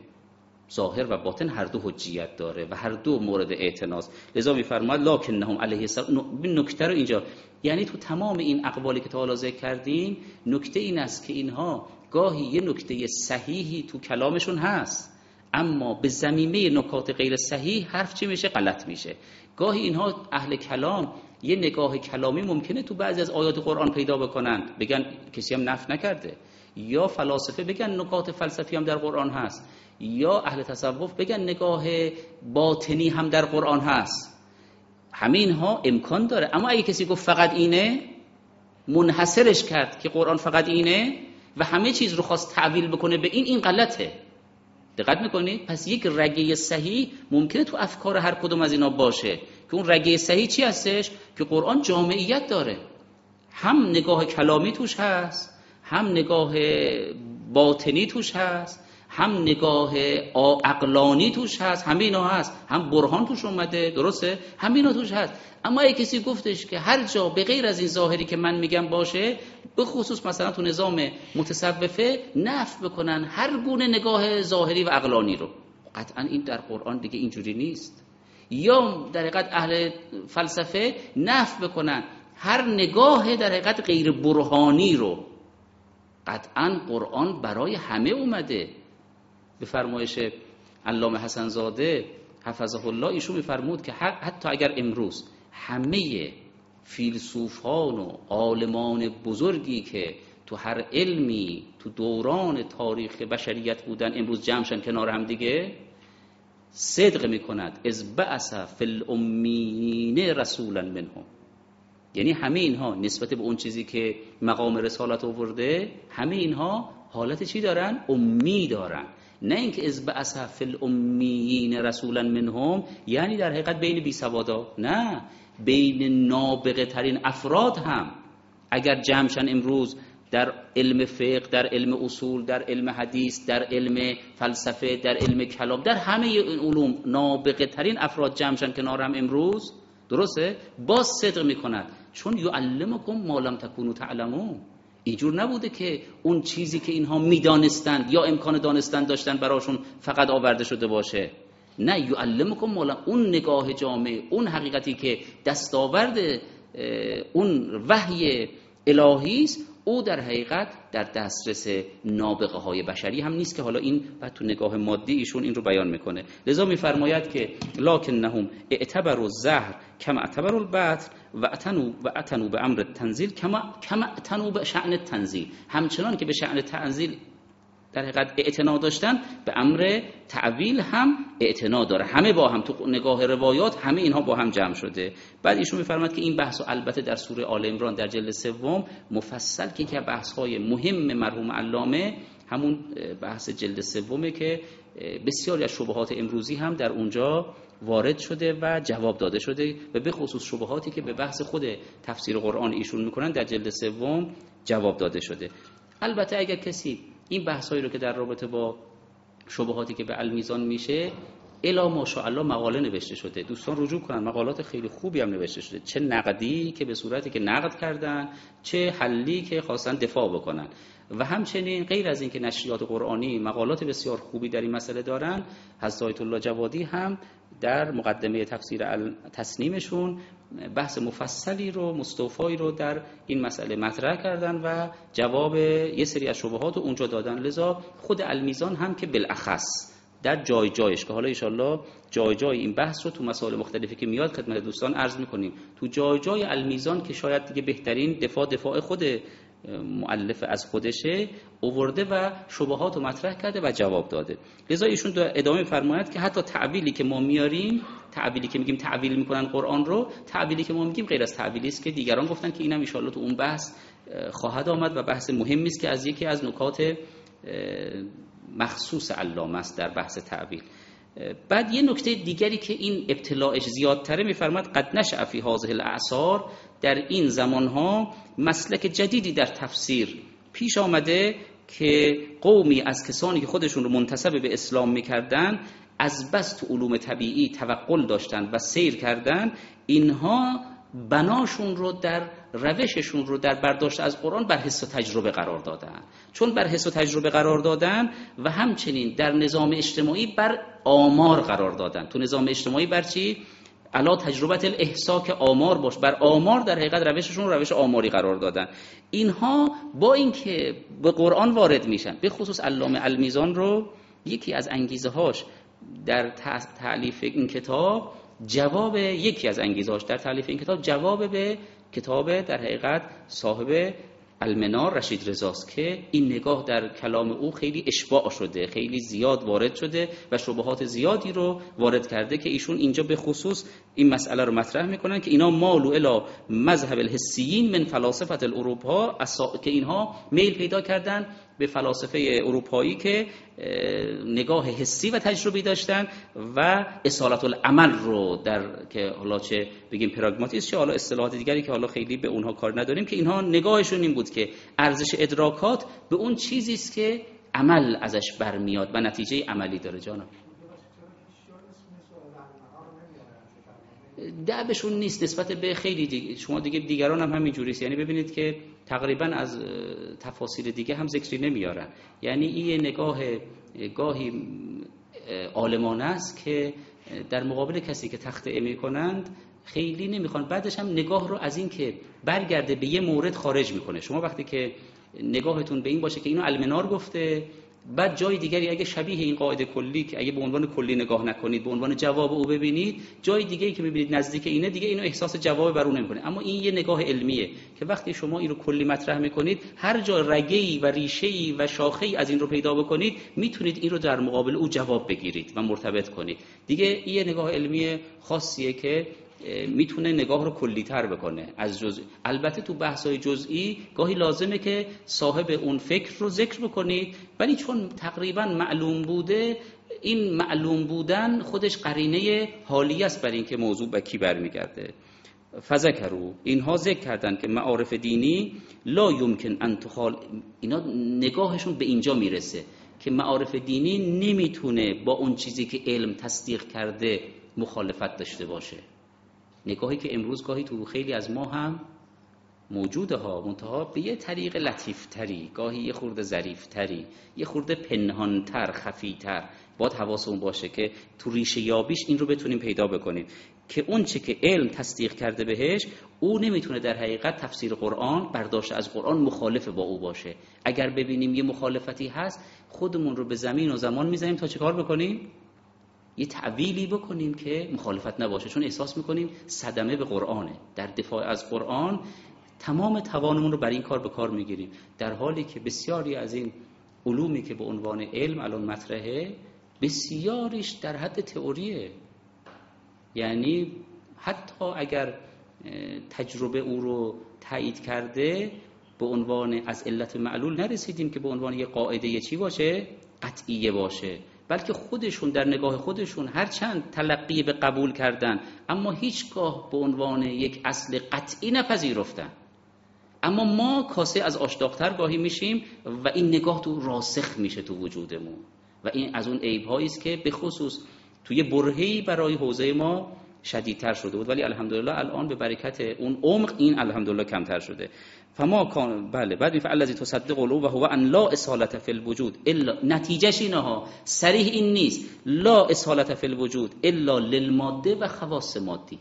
ظاهر و باطن هر دو حجیت داره و هر دو مورد اعتناس. لذا میفرماید لکنهم علیه السلام. نکته رو اینجا، یعنی تو تمام این اقوالی که تا حالا ذکر کردیم نکته این است که اینها گاهی یه نکته صحیحی تو کلامشون هست اما به زمینه نکات غیر صحیح حرف چی میشه؟ غلط میشه. گاهی اینها اهل کلام یه نگاه کلامی ممکنه تو بعضی از آیات قرآن پیدا بکنند، بگن کسی هم نفی نکرده، یا فلاسفه بگن نکات فلسفی هم در قرآن هست، یا اهل تصوف بگن نگاه باطنی هم در قرآن هست. همه اینها امکان داره. اما اگه کسی گفت فقط اینه، منحصرش کرد که قرآن فقط اینه و همه چیز رو خواست تعویل بکنه به این، این غلطه. دقت میکنید؟ پس یک رگه صحیح ممکنه تو افکار هر کدوم از اینا باشه که اون رگه صحیح چی هستش؟ که قرآن جامعیت داره، هم نگاه کلامی توش هست، هم نگاه باطنی توش هست، هم نگاه عقلانی توش هست، همه اینا هست، هم برهان توش اومده، درسته؟ همه اینا توش هست. اما اگه کسی گفتش که هر جا به غیر از این ظاهری که من میگم باشه، به خصوص مثلا تو نظام متصوفه نفی بکنن هر گونه نگاه ظاهری و عقلانی رو، قطعا این در قرآن دیگه اینجوری نیست. یا در حقیقت اهل فلسفه نفی بکنن هر نگاه در حقیقت غیر برهانی رو، قطعا قرآن برای همه اومده. به فرمایش علامه حسن زاده حفظه الله، ایشون میفرمود که حتی اگر امروز همه فیلسوفان و عالمان بزرگی که تو هر علمی تو دوران تاریخ بشریت بودن امروز جمعشن کنار هم دیگه، صدق میکند از بعث فی الامین رسولا منهم، یعنی همه اینها نسبت به اون چیزی که مقام رسالت آورده، همه اینها حالت چی دارن؟ امی دارن. نه اینکه از بعث فی الامیین رسولا منهم یعنی در حقیقت بین بی سوادا، نه، بین نابغه ترین افراد هم اگر جمعشن امروز در علم فقه، در علم اصول، در علم حدیث، در علم فلسفه، در علم کلام، در همه این علوم نابغه ترین افراد جمعشن کنار هم امروز، درسته، باز صدق میکند، چون یعلمکم ما لم تکونوا تعلمون. اینجور نبوده که اون چیزی که اینها میدانستند یا امکان دانستن داشتن براشون فقط آورده شده باشه. نه، یعلمکم مولا، اون نگاه جامع، اون حقیقتی که دستاورد اون وحی الهی است، او در حقیقت در دسترس نابغه های بشری هم نیست که حالا این بعد تو نگاه مادی ایشون این رو بیان میکنه. لذا میفرماید که لکنهم اعتبروا الظهر کما اعتبروا الباطن و اتنوا و اتنوا به امر تنزیل کما کما اتنوا به شأن تنزیل، همچنان که به شأن تنزیل در حقیقت اعتنا داشتن، به امر تعویل هم اعتنا داره. همه با هم تو نگاه روایات همه اینها با هم جمع شده. بعد ایشون میفرماد که این بحث البته در سوره آل عمران در جلد سوم مفصل، که یکی از بحث‌های مهم مرحوم علامه همون بحث جلد سومه که بسیاری از شبهات امروزی هم در اونجا وارد شده و جواب داده شده، و به خصوص شبهاتی که به بحث خود تفسیر قرآن ایشون میکنن در جلد سوم جواب داده شده. البته اگر کسی این بحثایی رو که در رابطه با شبهاتی که به المیزان میشه، الا ماشاءالله مقاله نوشته شده، دوستان رجوع کنن، مقالات خیلی خوبی هم نوشته شده، چه نقدی که به صورتی که نقد کردن، چه حلی که خواستن دفاع بکنن، و همچنین غیر از این که نشریات قرآنی مقالات بسیار خوبی در این مسئله دارن، حضرت آیت الله جوادی هم در مقدمه تفسیر تسنیمشون بحث مفصلی رو، مستوفایی رو در این مسئله مطرح کردن و جواب یه سری از شبهات رو اونجا دادن. لذا خود المیزان هم که بالاخص در جای جایش، که حالا انشاءالله جای جای این بحث رو تو مسائل مختلفی که میاد خدمت دوستان عرض میکنیم، تو جای جای المیزان که شاید دیگه بهترین دفاع دفاع خود مؤلف از خودشه اوورده و شبهات رو مطرح کرده و جواب داده. لذا ایشون ادامه فرماید که حتی تعبیلی که ما میاریم، تعبیلی که میگیم تعبیل میکنن قرآن رو، تعبیلی که ما میگیم غیر از تعبیلی است که دیگران گفتن، که اینم انشاءالله تو اون بحث خواهد آمد و بحث مهمی است که از یکی از نکات مخصوص علامه است در بحث تعبیل. بعد یه نکته دیگری که این ابتلاعش زیادتره، میفرماد قد نشأ فی هذه الاعصار، در این زمانها مسلک جدیدی در تفسیر پیش آمده که قومی از کسانی که خودشون رو منتسب به اسلام میکردن از بس تو علوم طبیعی توقل داشتن و سیر کردن، اینها بناشون رو در روششون رو در برداشت از قرآن بر حس و تجربه قرار دادن. چون بر حس و تجربه قرار دادن و همچنین در نظام اجتماعی بر آمار قرار دادن. تو نظام اجتماعی بر چی؟ علا تجربت الاحساک آمار باش، بر آمار در حقیقت روششون روش آماری قرار دادن. اینها با اینکه به قرآن وارد میشن، به خصوص علامه المیزان رو یکی از انگیزه هاش در تألیف این کتاب جواب یکی از انگیزه‌هاش در تألیف این کتاب جواب به کتاب در حقیقت صاحب المنار رشید رضاست که این نگاه در کلام او خیلی اشباع شده، خیلی زیاد وارد شده و شبهات زیادی رو وارد کرده که ایشون اینجا به خصوص این مسئله رو مطرح میکنن که اینا مالو الا مذهب الحسیین من فلاسفه اروپا، که اینها میل پیدا کردن به فلاسفه اروپایی که نگاه حسی و تجربی داشتن و اصالت العمل رو در که حالا چه بگیم پراگماتیسم چه حالا اصطلاحات دیگری که حالا خیلی به اونها کار نداریم، که اینها نگاهشون این بود که ارزش ادراکات به اون چیزی است که عمل ازش برمیاد و نتیجه عملی داره. جانا دعبشون نیست نسبت به خیلی دیگه. شما دیگه دیگران هم همینجوری است، یعنی ببینید که تقریبا از تفاسیر دیگه هم ذکری نمیارن. یعنی این نگاه گاهی عالمانه است که در مقابل کسی که تخطئه میکنند خیلی نمیخوان. بعدش هم نگاه رو از این که برگرده به یه مورد خارج میکنه. شما وقتی که نگاهتون به این باشه که اینو المنار گفته، بعد جای دیگری اگه شبیه این قاعده کلی که اگه به عنوان کلی نگاه نکنید، به عنوان جواب او ببینید، جای دیگه‌ای که می‌بینید نزدیک اینه دیگه اینو احساس جواب بر اون نمی‌کنه. اما این یه نگاه علمیه که وقتی شما این رو کلی مطرح می‌کنید، هر جا رگه‌ای و ریشه‌ای و شاخه‌ای از این رو پیدا بکنید، می‌تونید این رو در مقابل او جواب بگیرید و مرتبط کنید. دیگه این یه نگاه علمی خاصیه که میتونه نگاه رو کلی‌تر بکنه از جزئی. البته تو بحث‌های جزئی گاهی لازمه که صاحب اون فکر رو ذکر بکنید، ولی چون تقریباً معلوم بوده، این معلوم بودن خودش قرینه حالی است بر اینکه موضوع به کی برمیگرده. فذکروا، اینها ذکر کردن که معارف دینی لا یمکن ان تخال، اینا نگاهشون به اینجا میرسه که معارف دینی نمیتونه با اون چیزی که علم تصدیق کرده مخالفت داشته باشه. نگاهی که امروز گاهی تو خیلی از ما هم موجوده ها، منتها به یه طریق لطیفتری، گاهی یه خورده ظریفتری، یه خورده پنهانتر، خفیتر. باید حواسمون باشه که تو ریشه یابیش این رو بتونیم پیدا بکنیم که اون چه که علم تصدیق کرده بهش، او نمیتونه در حقیقت تفسیر قرآن، برداشت از قرآن مخالف با او باشه. اگر ببینیم یه مخالفتی هست، خودمون رو به زمین و زمان میزنیم تا چه کار بکنیم؟ یه تعویلی بکنیم که مخالفت نباشه، چون احساس میکنیم صدمه به قرآنه. در دفاع از قرآن تمام توانمون رو بر این کار به کار میگیریم، در حالی که بسیاری از این علومی که به عنوان علم الان مطرحه، بسیاریش در حد تئوریه. یعنی حتی اگر تجربه او رو تایید کرده، به عنوان از علت معلول نرسیدیم که به عنوان یه قاعده یه چی باشه، قطعیه باشه، بلکه خودشون در نگاه خودشون هرچند تلقی به قبول کردن، اما هیچگاه به عنوان یک اصل قطعی نپذیرفتن. اما ما کاسه از آشداغتر گاهی میشیم و این نگاه تو راسخ میشه تو وجودمون و این از اون عیب‌هایی است که به خصوص توی برهه‌ای برای حوزه ما شدیدتر شده بود، ولی الحمدلله الان به برکت اون عمق این الحمدلله کمتر شده. فما کان، بله، بعد می فعل الذی تصدق له و هو ان لا اصالت فی الوجود الا، نتیجش اینها صریح این نیست، لا اصالت فی الوجود الا للماده و خواص مادی.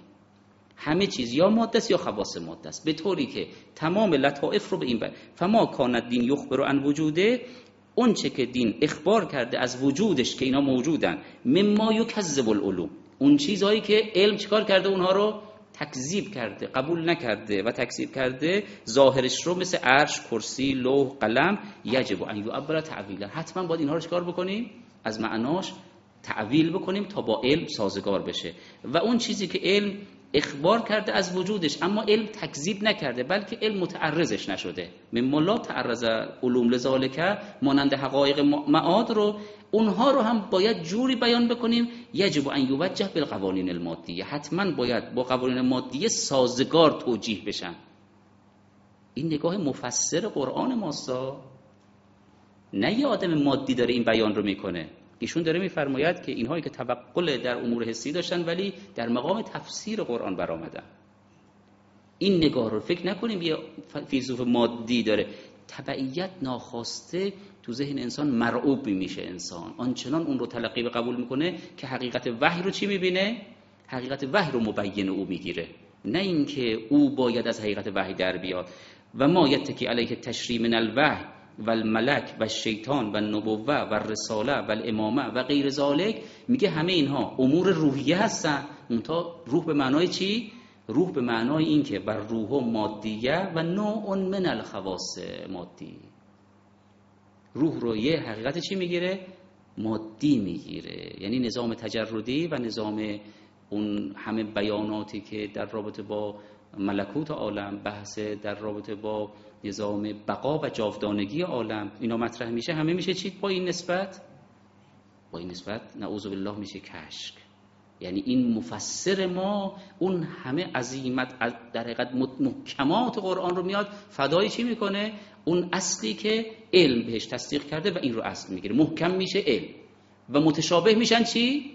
همه چیز یا ماده است یا خواص ماده است، به طوری که تمام لطائف رو به این بر. فما کان دین یخبر عن وجوده، اون چه که دین اخبار کرده از وجودش که اینا موجودن، مما یکذب العلوم، اون چیزهایی که علم چیکار کرده، اونها رو تکذیب کرده، قبول نکرده و تکذیب کرده، ظاهرش رو مثل عرش، کرسی، لوح، قلم، یجب ان یعبر تعویلا، حتما باید اینها رو چیکار بکنیم؟ از معناش تعویل بکنیم تا با علم سازگار بشه. و اون چیزی که علم اخبار کرده از وجودش، اما علم تکذیب نکرده، بلکه علم متعرضش نشده، مما لا تعرض علوم لذالک، مانند حقایق معاد رو، اونها رو هم باید جوری بیان بکنیم یجب ان یوجه بالقوانین المادیه، حتما باید با قوانین مادیه سازگار توجیه بشن. این نگاه مفسر قرآن ماستا، نه یه آدم مادی داره این بیان رو میکنه. ایشون داره میفرماید که اینهایی که توقل در امور حسی داشتن ولی در مقام تفسیر قرآن برآمدن، این نگاه رو فکر نکنیم یه فیلسوف مادی داره. تبعیت ناخواسته تو ذهن انسان مرعوب میشه. انسان آنچنان اون رو تلقی به قبول میکنه که حقیقت وحی رو چی میبینه؟ حقیقت وحی رو مبین او میگیره، نه اینکه او باید از حقیقت وحی در بیاد. و ما یتکی علیه تشریع من الوحی و الملک و شیطان و نبوه و رساله و الامامه و غیر ذالک، میگه همه اینها امور روحیه هستن. اونتا روح به معنای چی؟ روح به معنای این که بر روح و مادیه و نوع من الخواص مادی. روح رو یه حقیقت چی میگیره؟ مادی میگیره. یعنی نظام تجردی و نظام اون همه بیاناتی که در رابطه با ملکوت عالم، بحث در رابطه با نظام بقا و جاودانگی عالم، اینا مطرح میشه، همه میشه چی با این نسبت؟ با این نسبت نعوذ بالله میشه کشک. یعنی این مفسر ما اون همه عظیمت در حقیقت محکمات قرآن رو میاد فدای چی میکنه؟ اون اصلی که علم بهش تصدیق کرده و این رو اصل میگیره. محکم میشه علم و متشابه میشن چی؟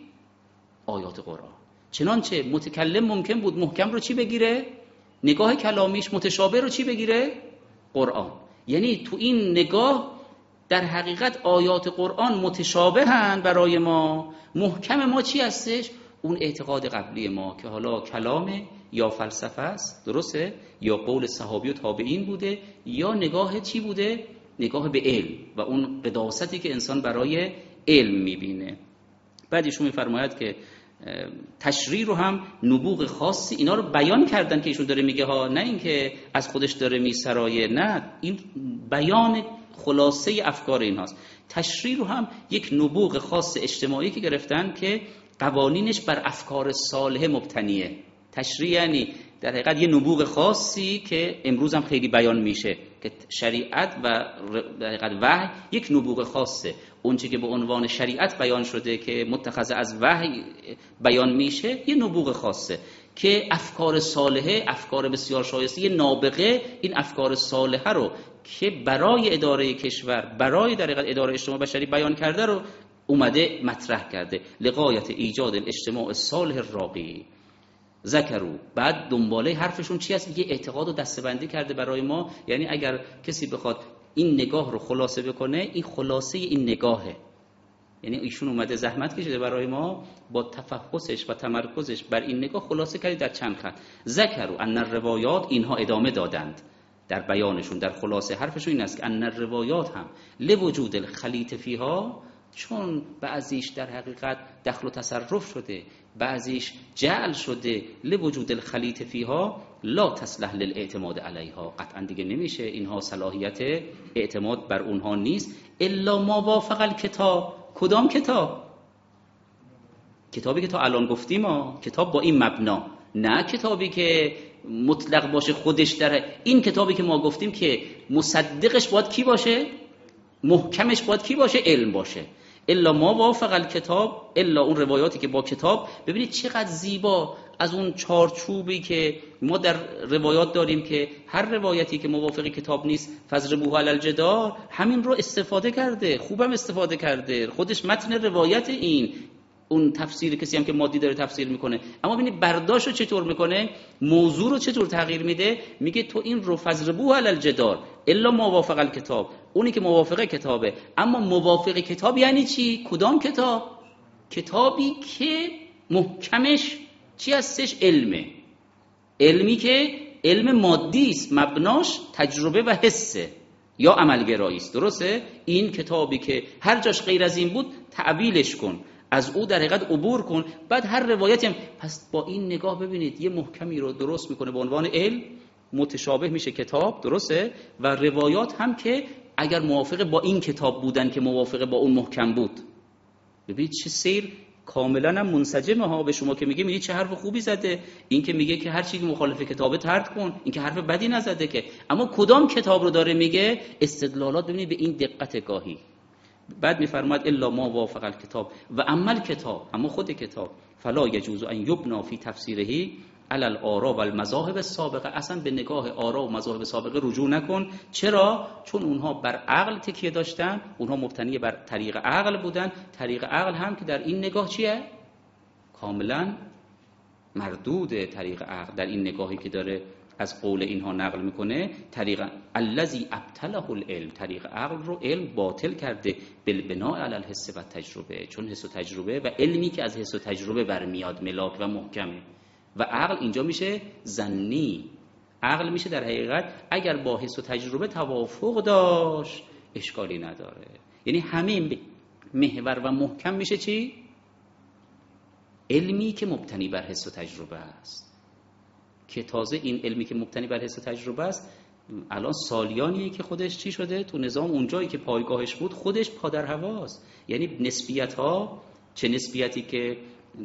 آیات قرآن. چنانچه متکلم ممکن بود محکم رو چی بگیره؟ نگاه کلامیش. متشابه رو چی بگیره؟ قرآن. یعنی تو این نگاه در حقیقت آیات قرآن متشابهن برای ما. محکم ما چی هستش؟ اون اعتقاد قبلی ما که حالا کلامه یا فلسفه است، درسته؟ یا قول صحابی و تابعین بوده، یا نگاه چی بوده؟ نگاه به علم و اون قداستی که انسان برای علم میبینه. بعد ایشون میفرماید که تشریع رو هم نبوغ خاصی، اینا رو بیان کردن که ایشون داره میگه ها، نه اینکه از خودش داره میسرایه، نه، این بیان خلاصه افکار این هاست. تشریع رو هم یک نبوغ خاص اجتماعی که گرفتن که قوانینش بر افکار صالحه مبتنیه. تشریع یعنی در حقیقت یه نبوغ خاصی که امروز هم خیلی بیان میشه که شریعت و در حقیقت وحی یک نبوغ خاصه. اونچه که به عنوان شریعت بیان شده که متخذ از وحی بیان میشه یه نبوغ خاصه که افکار صالحه، افکار بسیار شایسته، یه نابغه این افکار صالحه رو که برای اداره کشور، برای در حقیقت اداره اجتماع بشری بیان کرده رو اومده مطرح کرده. لغایت ایجاد اجتماع صالح راقی ذکرو. بعد دنباله حرفشون چی هست؟ یه اعتقاد رو دستبندی کرده برای ما. یعنی اگر کسی بخواد این نگاه رو خلاصه بکنه، این خلاصه این نگاهه. یعنی ایشون اومده زحمت کشیده برای ما، با تفحصش و تمرکزش بر این نگاه خلاصه کرده در چند خط. ذکرو ان الروایات، اینها ادامه دادند در بیانشون، در خلاصه حرفشون این است که ان الروایات هم لوجود الخلیط فیها، چون بعضیش در حقیقت دخل و تصرف شده، بعضیش جعل شده، لوجود الخلیط فیها لا تصلح للاعتماد علیها، قطعا دیگه نمیشه اینها صلاحیت اعتماد بر اونها نیست. الا ما وافق الکتاب، کدام کتاب؟ کتابی که تا الان گفتیم ها. کتاب با این مبنا، نه کتابی که مطلق باشه خودش در این. کتابی که ما گفتیم که مصدقش باید کی باشه؟ محکمش باید کی باشه؟ علم باشه. الا ما وافق الکتاب، الا اون روایاتی که با کتاب. ببینید چقدر زیبا از اون چارچوبی که ما در روایات داریم که هر روایتی که موافق کتاب نیست فضربوها علی الجدار، همین رو استفاده کرده، خوبم استفاده کرده. خودش متن روایت این، اون تفسیر کسی هم که مادی داره تفسیر میکنه، اما ببینید برداشت رو چطور میکنه، موضوع رو چطور تغییر میده. میگه تو این رو فضربوها علی الجدار، الا ما وافق الکتاب، اونی که موافق کتابه. اما موافق کتاب یعنی چی؟ کدام کتاب؟ کتابی که محکمش چی هستش؟ علمه. علمی که علم مادی است، مبناش تجربه و حسه یا عملگرایی است، درسته؟ این کتابی که هر جاش غیر از این بود تعبیلش کن، از او در حقیقت عبور کن. بعد هر روایتی هم پس با این نگاه ببینید یه محکمی رو درست میکنه به عنوان علم، متشابه میشه کتاب، درسته؟ و روایات هم که اگر موافق با این کتاب بودن که موافق با اون محکم بود. ببینید چه سیر کاملا هم منسجمه ها. به شما که میگه، میگه چه حرف خوبی زده. این که میگه که هر چیزی مخالف کتابه طرد کن، این که حرف بدی نزده که. اما کدام کتاب رو داره میگه؟ استدلالات ببینید به این دقت گاهی. بعد میفرماید الا ما وافق الکتاب و عمل کتاب، اما خود کتاب فلا یجوز ان یبنا فی تفسیرهی علی الآراء و المذاهب السابقه، اصلا به نگاه آراء و مذاهب سابقه رجوع نکن. چرا؟ چون اونها بر عقل تکیه داشتن، اونها مبتنی بر طریق عقل بودن. طریق عقل هم که در این نگاه چیه؟ کاملا مردود. طریق عقل در این نگاهی که داره از قول اینها نقل میکنه طریق الذی ابطله العلم، طریق عقل رو علم باطل کرده، بل بنا علی الحس و تجربه، چون حس و تجربه و علمی که از حس و تجربه برمیاد ملاک و محکمه و عقل اینجا میشه ظنی. عقل میشه در حقیقت اگر با حس و تجربه توافق داشت اشکالی نداره، یعنی همین محور و محکم میشه چی؟ علمی که مبتنی بر حس و تجربه است. که تازه این علمی که مبتنی بر حس و تجربه است الان سالیانیه که خودش چی شده؟ تو نظام اونجایی که پایگاهش بود خودش پادر هواست، یعنی نسبیت ها، چه نسبیتی که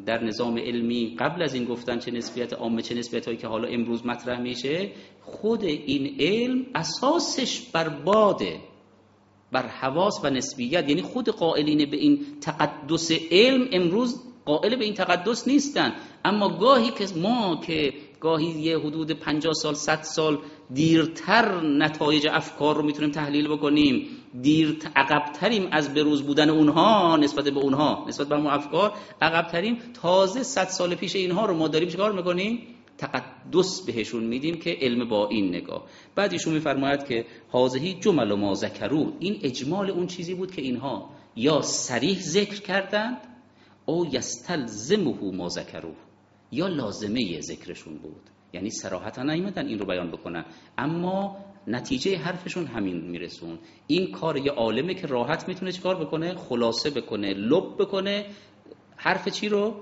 در نظام علمی قبل از این گفتن، چه نسبیت عامه، چه نسبیت هایی که حالا امروز مطرح میشه، خود این علم اساسش بر باده، بر حواس و نسبیت، یعنی خود قائلین به این تقدس علم امروز قائل به این تقدس نیستن. اما گاهی که ما که گاهی یه حدود پنجاه سال صد سال دیرتر نتایج افکار رو میتونیم تحلیل بکنیم، دیر عقبتریم از بروز بودن اونها نسبت به اونها، نسبت به اون افکار عقبتریم، تازه صد سال پیش اینها رو ما داریم چیکار میکنیم؟ تقدس بهشون میدیم که علم با این نگاه. بعد ایشون میفرماید که هاذه جمل ما ذکروا، این اجمال اون چیزی بود که اینها یا صریح ذکر کردند او یستلزمه ما ذکروا، یا لازمه ذکرشون بود، یعنی صراحتا نیامدن این رو بیان بکنن، اما نتیجه حرفشون همین میرسون. این کار یه عالمه که راحت میتونه چیکار بکنه؟ خلاصه بکنه، لب بکنه حرف چی رو؟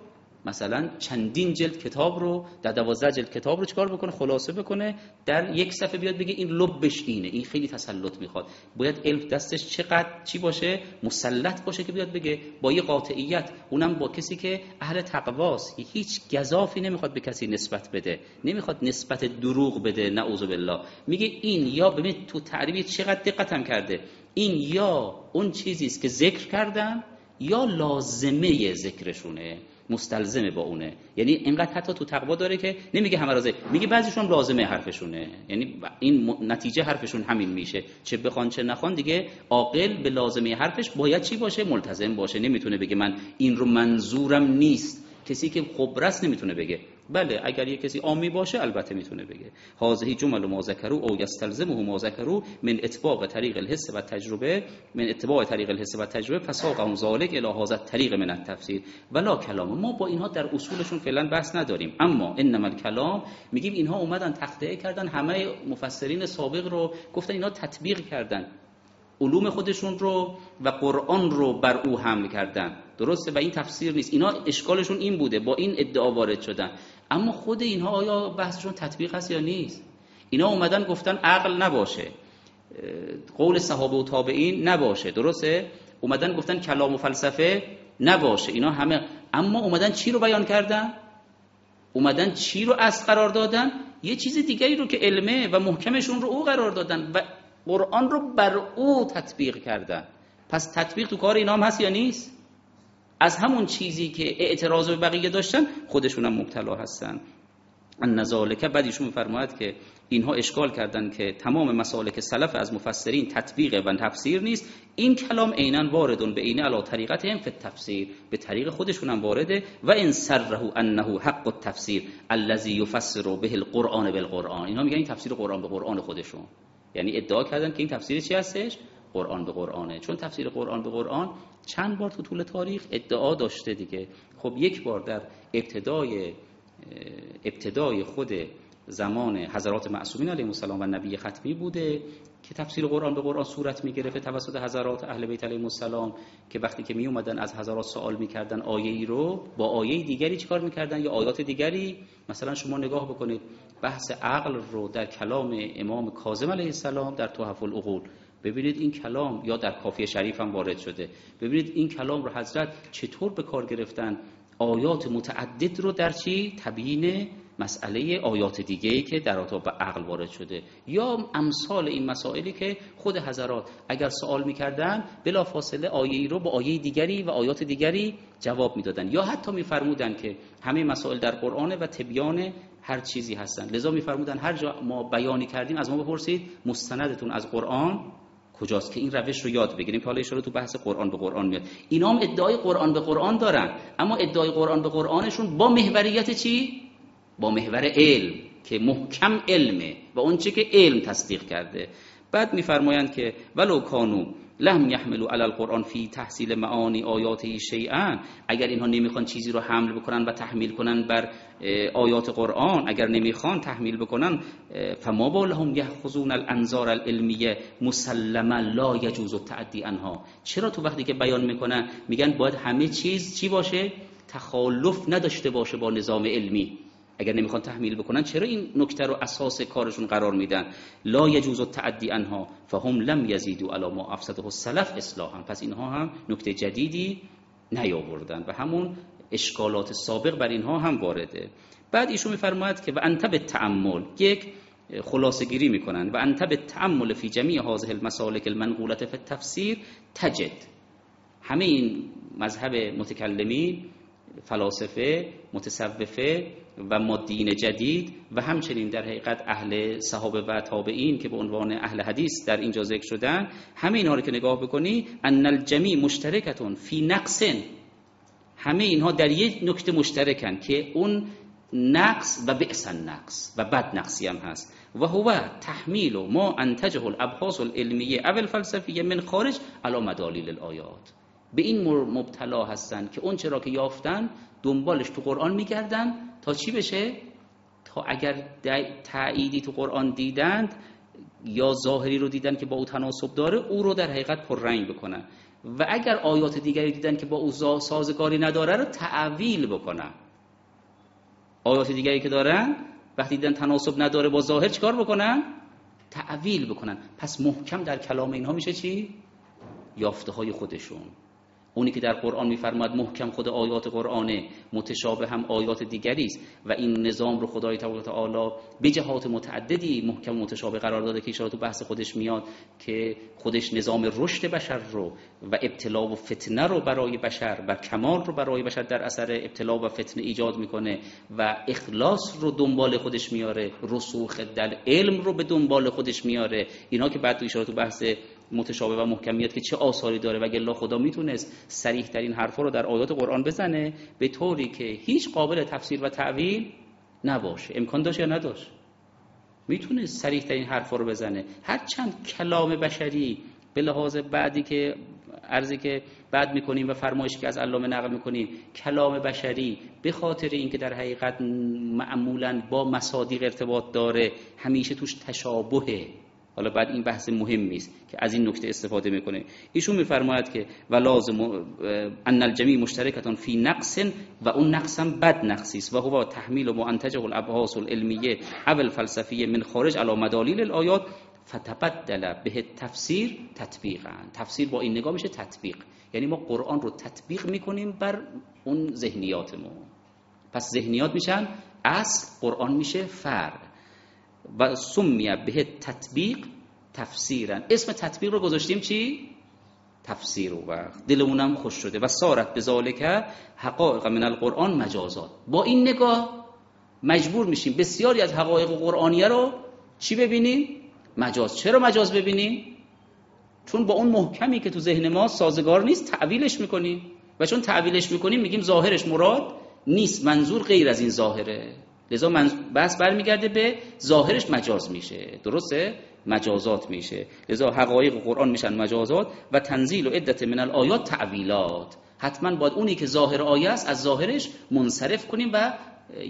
مثلا چندین جلد کتاب رو، در دوازده جلد کتاب رو چیکار بکنه؟ خلاصه بکنه، در یک صفحه بیاد بگه این لبش اینه. این خیلی تسلط میخواد، باید علم دستش چقدر چی باشه؟ مسلط باشه که بیاد بگه با یه قاطعیت، اونم با کسی که اهل تقواست، هیچ گزافی نمیخواد به کسی نسبت بده، نمیخواد نسبت دروغ بده، نعوذ بالله. میگه این یا ببین تو تعریف چقدر دقتم کرده، این یا اون چیزی است که ذکر کردم یا لازمه ذکرشونه، مستلزمه با اونه، یعنی اینقدر حتی تو تقوا داره که نمیگه همه رازه، میگه بعضیشون لازمه حرفشونه، یعنی این نتیجه حرفشون همین میشه، چه بخوان چه نخوان دیگه عاقل به لازمه حرفش باید چی باشه؟ ملتزم باشه، نمیتونه بگه من این رو منظورم نیست. کسی که خبرست نمیتونه بگه، بله اگر یه کسی عامی باشه البته میتونه بگه. هاذه جمل ما ذکروا او یستلزمه ما ذکروا من اتباع طریق الحس و تجربه، من اتباع طریق الحس و تجربه فساقهم ذلک الی هذا الطریق من التفسیر ولا کلام. ما با اینها در اصولشون فعلا بحث نداریم، اما انما الکلام میگیم اینها اومدن تخطئه کردن، همه مفسرین سابق رو گفتن اینا تطبیق کردن، علوم خودشون رو و قرآن رو بر او حمل کردن، درسته؟ و این تفسیر نیست. اینا اشکالشون این بوده، با این ادعا وارد شدن. اما خود اینها آیا بحثشون تطبیق هست یا نیست؟ اینا اومدن گفتن عقل نباشه، قول صحابه و تابعین نباشه، درسته؟ اومدن گفتن کلام و فلسفه نباشه، اینا همه. اما اومدن چی رو بیان کردن؟ اومدن چی رو اصل قرار دادن؟ یه چیز دیگه‌ای رو که علمه و محکمشون رو او قرار دادن و قرآن رو بر او تطبیق کردن. پس تطبیق تو کار اینا هم هست یا نیست؟ از همون چیزی که اعتراض به بقیه داشتن خودشون هم مبتلا هستن. انذالک، بعدیشون میفرماید که اینها اشکال کردن که تمام مسالک سلف از مفسرین تطبیق و تفسیر نیست، این کلام عیناً واردون به عین علی طریقتهم فی التفسیر، به طریق خودشون هم وارده. و ان سره انه حق التفسیر الذی یفسر به القرآن بالقرآن، اینا میگن این تفسیر قرآن به قرآن خودشون، یعنی ادعا کردن که این تفسیر چی هستش؟ قرآن به قرآنه. چون تفسیر قرآن به قرآن چند بار تو طول تاریخ ادعا داشته دیگه. خب یک بار در ابتدای ابتدای خود زمان حضرات معصومین علیهم السلام و نبی ختمی بوده که تفسیر قرآن به قرآن صورت می‌گرفت توسط حضرات اهل بیت علیهم السلام، که وقتی که می اومدن از حضرات سوال می‌کردن آیه‌ای رو با آیه دیگری چیکار می‌کردن، یا آیات دیگری. مثلا شما نگاه بکنید بحث عقل رو در کلام امام کاظم علیه السلام در تحف العقول ببینید، این کلام یا در کافی شریف هم وارد شده، ببینید این کلام رو حضرت چطور به کار گرفتن، آیات متعدد رو در چی؟ تبیین مسئله آیات دیگه‌ای که در رابطه با عقل وارد شده، یا امثال این مسائلی که خود حضرات اگر سوال می‌کردن بلافاصله آیه‌ای رو با آیه دیگری و آیات دیگری جواب می‌دادن، یا حتی می‌فرمودن که همه مسائل در قرآن و تبیان هر چیزی هستند. لذا می‌فرمودن هر جا ما بیانی کردیم از ما بپرسید مستندتون از قرآن کجاست، که این روش رو یاد بگیریم، که حالا اشاره تو بحث قرآن به قرآن میاد. اینا هم ادعای قرآن به قرآن دارن، اما ادعای قرآن به قرآنشون با محوریت چی؟ با محور علم. که محکم علمه و اون چی که علم تصدیق کرده. بعد میفرمایند که ولو کانو لم یحملوا علی القرآن فی تحصیل معانی آیاته شیئا، اگر اینها نمیخوان چیزی رو حمل بکنن و تحمیل کنن بر آیات قرآن، اگر نمیخوان تحمیل بکنن، فما بالهم یخذون الانظار العلمیه مسلما لا یجوز التعدی عنها. چرا تو وقتی که بیان میکنن میگن باید همه چیز چی باشه؟ تخالف نداشته باشه با نظام علمی. اگر نمیخوان تحمیل بکنن چرا این نکته رو اساس کارشون قرار میدن؟ لا یجوز التعدی عنها فهم لم یزیدوا علی ما افسده السلف اصلاحا. پس اینها هم نکته جدیدی نیاوردن و همون اشکالات سابق بر اینها هم وارده. بعد ایشون میفرماید که و انت بالتأمل، یک خلاصه گیری میکنن، و انت بالتأمل فی جمیع هذه المسالک المنقولة فی التفسیر تجد. همه این مذهب متکلمین، فلاسفه، متصوفه و مادیین جدید و همچنین در حقیقت اهل صحابه و تابعین که به عنوان اهل حدیث در اینجا ذکر شدن، همه اینها رو که نگاه بکنی، ان الجمی مشترکتون فی نقصن، همه اینها در یک نکته مشترکن که اون نقص و بئس النقص و بد نقصی هم هست، و هو تحمیل ما انتجه الابحاث العلمیه او الفلسفیه من خارج علی مدالیل الآیات. به این مبتلا هستن که اون چرا که یافتن دنبالش تو قرآن میگردن تا چی بشه؟ تا اگر تأییدی تو قرآن دیدند یا ظاهری رو دیدن که با او تناسب داره، او رو در حقیقت پررنگ بکنن، و اگر آیات دیگری دیدن که با او سازگاری نداره رو تأویل بکنن. آیات دیگری که دارن وقتی دیدن تناسب نداره با ظاهر چیکار بکنن؟ تأویل بکنن. پس محکم در کلام اینها میشه چی؟ یافته های خودشون. اونی که در قرآن میفرماد محکم خود آیات قرآنه، متشابه هم آیات دیگری است، و این نظام رو خدای تعالی به جهات متعددی محکم متشابه قرار داده که اشاره تو بحث خودش میاد که خودش نظام رشد بشر رو و ابتلا و فتنه رو برای بشر و کمال رو برای بشر در اثر ابتلا و فتنه ایجاد میکنه، و اخلاص رو دنبال خودش میاره، رسوخ در علم رو به دنبال خودش میاره. اینا که بعد تو اشاره تو بحث متشابه و محکمیت که چه آثاری داره، و اگه خدا میتونست صریح ترین حرفا رو در آیات قرآن بزنه به طوری که هیچ قابل تفسیر و تعویل نباشه، امکان داشت یا نداشت؟ میتونست صریح ترین حرفا رو بزنه. هرچند کلام بشری به لحاظ بعدی که عرضی که بعد میکنیم و فرمایشی که از علامه نقل میکنیم، کلام بشری به خاطر اینکه در حقیقت معمولاً با مصادیق ارتباط داره، همیشه توش تشابهه. حالا بعد این بحث مهمی است که از این نکته استفاده میکنه. ایشون میفرماید که و لازم ان الجمی مشترکتان فی نقص، و اون نقص هم بد نقصی است، و هو تحمیل منتج الابحاث العلمیه او الفلسفیه من خارج علی مدالیل الآیات فتبدل به تفسیر تطبیقا. تفسیر با این نگاه میشه تطبیق، یعنی ما قرآن رو تطبیق میکنیم بر اون ذهنیات ما. پس ذهنیات میشن اصل، قرآن میشه فرع، و سمیه به تطبیق تفسیرا. اسم تطبیق رو گذاشتیم چی؟ تفسیر. و وقت دلمونم خوش شده. و سارت به ذالک حقایق من القرآن مجازات. با این نگاه مجبور میشیم بسیاری از حقایق قرآنیه رو چی ببینیم؟ مجاز. چرا مجاز ببینیم؟ چون با اون محکمی که تو ذهن ما سازگار نیست تعویلش میکنیم، و چون تعویلش میکنیم میگیم ظاهرش مراد نیست، منظور غیر از این ظاهره، لذا بس برمیگرده به ظاهرش مجاز میشه. درسته؟ مجازات میشه. لذا حقایق قرآن میشن مجازات. و تنزیل و عدت من الآیات تعویلات. حتما باید اونی که ظاهر آیه است از ظاهرش منصرف کنیم و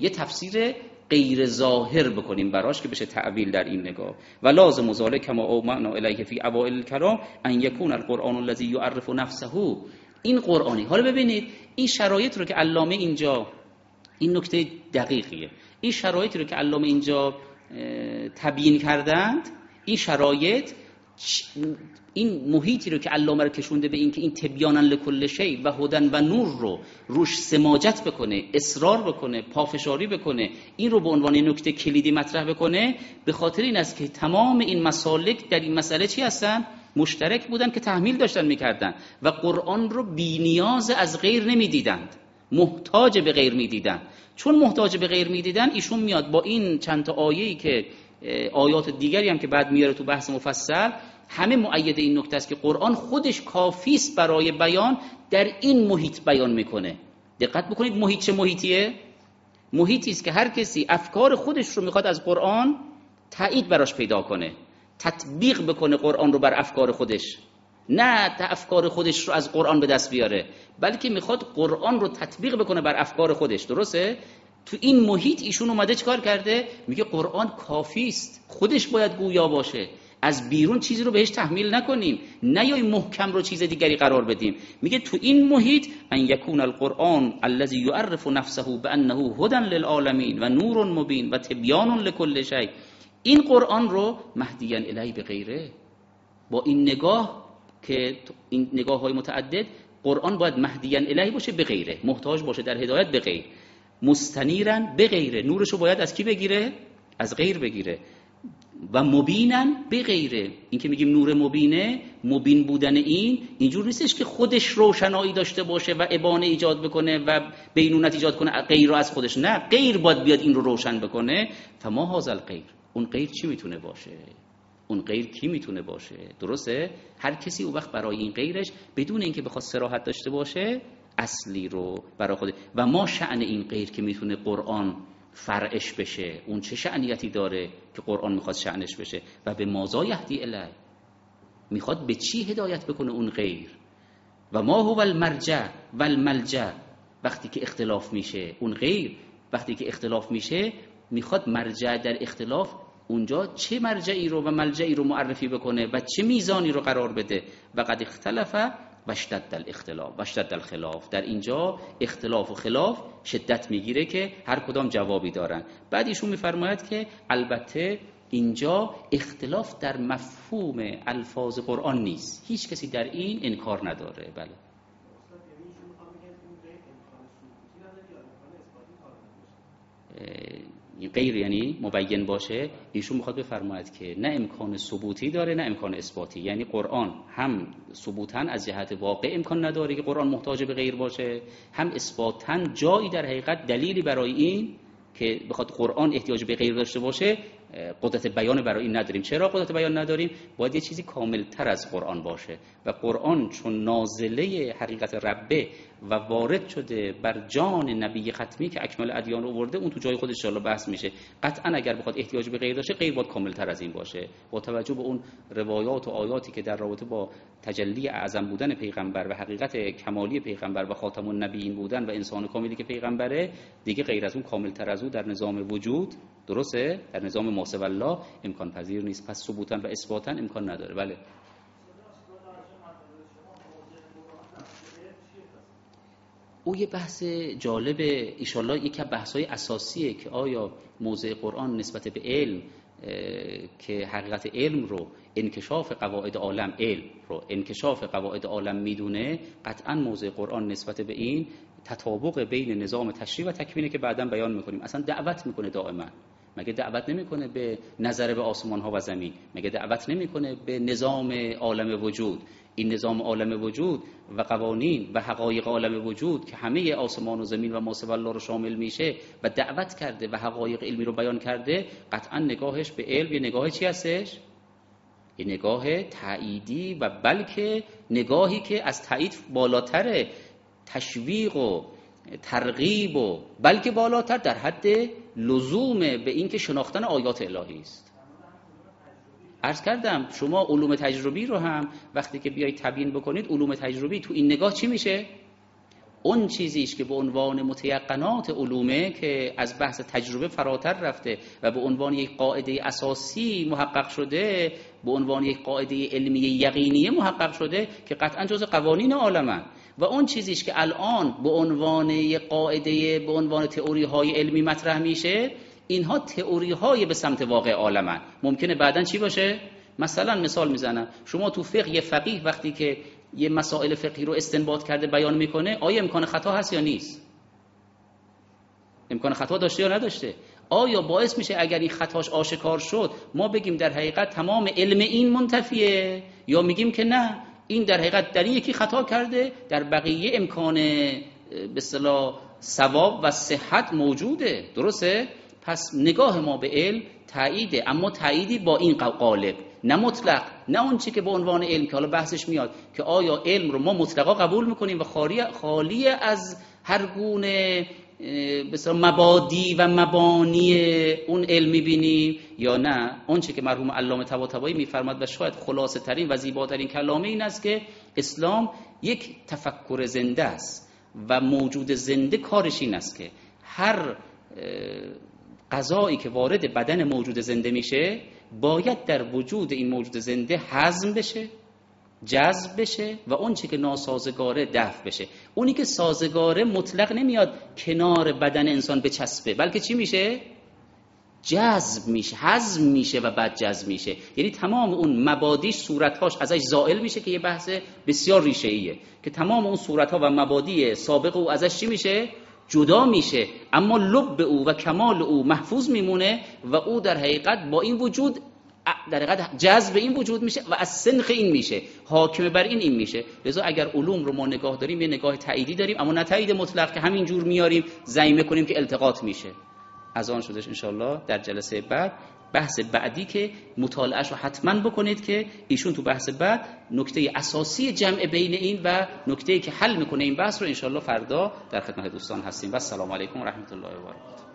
یه تفسیر غیر ظاهر بکنیم براش که بشه تعویل در این نگاه. و لازم ذالک کما اومعنا الیه فی اوائل الکلام ان یکون القرآن الذی یعرف نفسه. این قرآنی. حالا ببینید این شرایط رو که علامه اینجا، این نکته دقیقیه، این شرایطی رو که علامه اینجا تبیین کردند، این شرایط، این محیطی رو که علامه رو کشونده به این که این تبیانا لکل شیء و هدن و نور رو روش سماجت بکنه، اصرار بکنه، پافشاری بکنه، این رو به عنوان نکته کلیدی مطرح بکنه، به خاطر این است که تمام این مسالک در این مسئله چی هستن؟ مشترک بودن که تحمیل داشتن میکردن و قرآن رو بی نیاز از غیر نمیدیدند، محتاج به غیر میدیدن. چون محتاج به غیر میدیدن، ایشون میاد با این چند تا آیه‌ای که آیات دیگری هم که بعد میاره تو بحث مفصل، همه مؤید این نکته است که قرآن خودش کافی است برای بیان، در این محیط بیان میکنه. دقت بکنید محیط چه محیطیه؟ محیطی است که هر کسی افکار خودش رو میخواد از قرآن تایید براش پیدا کنه، تطبیق بکنه قرآن رو بر افکار خودش، نه تا افکار خودش رو از قرآن به دست بیاره، بلکه میخواد قرآن رو تطبیق بکنه بر افکار خودش. درسته؟ تو این محیط ایشون اومده چیکار کرده؟ میگه قرآن کافی است، خودش باید گویا باشه، از بیرون چیزی رو بهش تحمیل نکنیم، نیاییم محکم رو چیز دیگری قرار بدیم. میگه تو این محیط ان یکون القرآن الذی یعرف نفسه بانه هدی للعالمین و نور مبین و تبیان لكل شیء، این قرآن رو مهدیاً الی به غیره، با این نگاه که این نگاه‌های متعدد، قرآن باید مهدیاً الی باشه به غیره، محتاج باشه در هدایت به غیر، مستنیراً به غیره، نورش رو باید از کی بگیره؟ از غیر بگیره، و مبینن به غیره. این که میگیم نور مبینه، مبین بودن این اینجور نیستش که خودش روشنایی داشته باشه و ابانه ایجاد بکنه و بینونت ایجاد کنه غیر رو از خودش، نه، غیر باید بیاد این رو روشن بکنه. فما هاذا الغیر، اون غیر چی میتونه باشه؟ اون غیر کی میتونه باشه؟ درسته؟ هر کسی اون وقت برای این غیرش بدون اینکه بخواد صراحت داشته باشه اصلی رو برای خودش. و ما شأن این غیر که میتونه قرآن فرعش بشه، اون چه شأنیتی داره که قرآن میخواد شأنش بشه؟ و به مازا یهدی الی، میخواد به چی هدایت بکنه اون غیر؟ و ما هو المرجع و الملجع، وقتی که اختلاف میشه اون غیر، وقتی که اختلاف میشه میخواد مرجع در اختلاف اونجا چه مرجعی رو و ملجعی رو معرفی بکنه و چه میزانی رو قرار بده. و قد اختلف و اشتد الاختلاف و اشتد الخلاف، در اینجا اختلاف و خلاف شدت میگیره که هر کدام جوابی دارن. بعد ایشون میفرماید که البته اینجا اختلاف در مفهوم الفاظ قرآن نیست، هیچ کسی در این انکار نداره. بله، غیر یعنی مبین باشه، ایشون میخواد بفرماید که نه امکان ثبوتی داره نه امکان اثباتی، یعنی قرآن هم ثبوتاً از جهت واقع امکان نداره که قرآن محتاج به غیر باشه، هم اثباتاً جایی در حقیقت دلیلی برای این که بخواد قرآن احتیاج به غیر داشته باشه قدرت بیان برای این نداریم. چرا قدرت بیان نداریم؟ باید یه چیزی کاملتر از قرآن باشه، و قرآن چون نازله حقیقت ربه و وارد شده بر جان نبی ختمی که اکمل ادیان رو آورده، اون تو جای خودش انشاءالله بحث میشه. قطعا اگر بخواد احتیاج به غیر داشته، غیر باید کاملتر از این باشه، با توجه به اون روایات و آیاتی که در رابطه با تجلی اعظم بودن پیغمبر و حقیقت کمالی پیغمبر و خاتم النبیین بودن و انسان کاملی که پیغمبره، دیگه غیر از اون کاملتر از اون در نظام وجود، درسته، در نظام محاسب الله امکان پذیر نیست. پس ثبوتاً و اثباتاً امکان نداره. بله، او یه بحث جالب، ایشالله یکی از بحث‌های اساسیه که آیا موضع قرآن نسبت به علم که حقیقت علم رو انکشاف قواعد عالم، علم رو انکشاف قواعد عالم میدونه، قطعاً موضع قرآن نسبت به این تطابق بین نظام تشریع و تکوینه که بعداً بیان می‌کنیم. اصلاً دعوت می‌کنه دائماً، مگه دعوت نمیکنه به نظر به آسمان ها و زمین؟ مگه دعوت نمیکنه به نظام عالم وجود؟ این نظام عالم وجود و قوانین و حقایق عالم وجود که همه آسمان و زمین و ما سوی الله رو شامل میشه و دعوت کرده و حقایق علمی رو بیان کرده، قطعا نگاهش به علم یه نگاه چی هستش؟ یه نگاه تاییدی، و بلکه نگاهی که از تایید بالاتر، تشویق و ترغیب و بلکه بالاتر در حد لزوم به این که شناختن آیات الهی است. عرض کردم شما علوم تجربی رو هم وقتی که بیایید تبیین بکنید، علوم تجربی تو این نگاه چی میشه؟ اون چیزیش که به عنوان متیقنات علومه که از بحث تجربه فراتر رفته و به عنوان یک قاعده اساسی محقق شده، به عنوان یک قاعده علمی یقینی محقق شده که قطعا جزء قوانین عالمه. و اون چیزیش که الان به عنوان یک قاعده، به عنوان تئوری های علمی مطرح میشه، اینها تئوری های به سمت واقع عالمن. ممکنه بعداً چی باشه؟ مثلا مثال میزنم، شما تو فقه یه فقیه وقتی که یه مسائل فقهی رو استنباط کرده بیان میکنه، آیا امکان خطا هست یا نیست؟ امکان خطا داشته یا نداشته؟ آیا باعث میشه اگر این خطاش آشکار شد ما بگیم در حقیقت تمام علم این منتفیه، یا میگیم که نه این در حقیقت در این یکی خطا کرده، در بقیه امکان به اصطلاح ثواب و صحت موجوده؟ درسته؟ پس نگاه ما به علم تاییده، اما تاییدی با این قالب، نه مطلق، نه اون چی که به عنوان علم که حالا بحثش میاد که آیا علم رو ما مطلقا قبول میکنیم و خالی خالی از هر گونه مثلا مبادی و مبانی اون علم میبینیم یا نه؟ آنچه که مرحوم علامه طباطبایی میفرماد و شاید خلاصه ترین و زیباترین کلامه این است که اسلام یک تفکر زنده است و موجود زنده کارش این است که هر غذایی که وارد بدن موجود زنده میشه باید در وجود این موجود زنده هضم بشه، جذب بشه و اون چی که ناسازگاره دفع بشه. اونی که سازگاره مطلق نمیاد کنار بدن انسان بچسبه، بلکه چی میشه؟ جذب میشه، هضم میشه و بعد جذب میشه. یعنی تمام اون مبادیش، صورتهاش ازش زائل میشه که یه بحث بسیار ریشه‌ایه که تمام اون صورتها و مبادی سابق او ازش چی میشه؟ جدا میشه، اما لب او و کمال او محفوظ میمونه و او در حقیقت با این وجود در حقیقت جذب این وجود میشه و از سنخ این میشه، حاکم بر این این میشه. لذا اگر علوم رو ما نگاه داریم یه نگاه تاییدی داریم، اما نه تایید مطلق که همین جور میاریم زعیمه کنیم که التقاط میشه. از آن شدش انشالله در جلسه بعد بحث بعدی که مطالعهش رو حتما بکنید که ایشون تو بحث بعد نکته اساسی جمع بین این و نکته‌ای که حل میکنه این بحث رو انشالله فردا در خدمت دوستان هستیم. و السلام علیکم و رحمت الله و برکاته.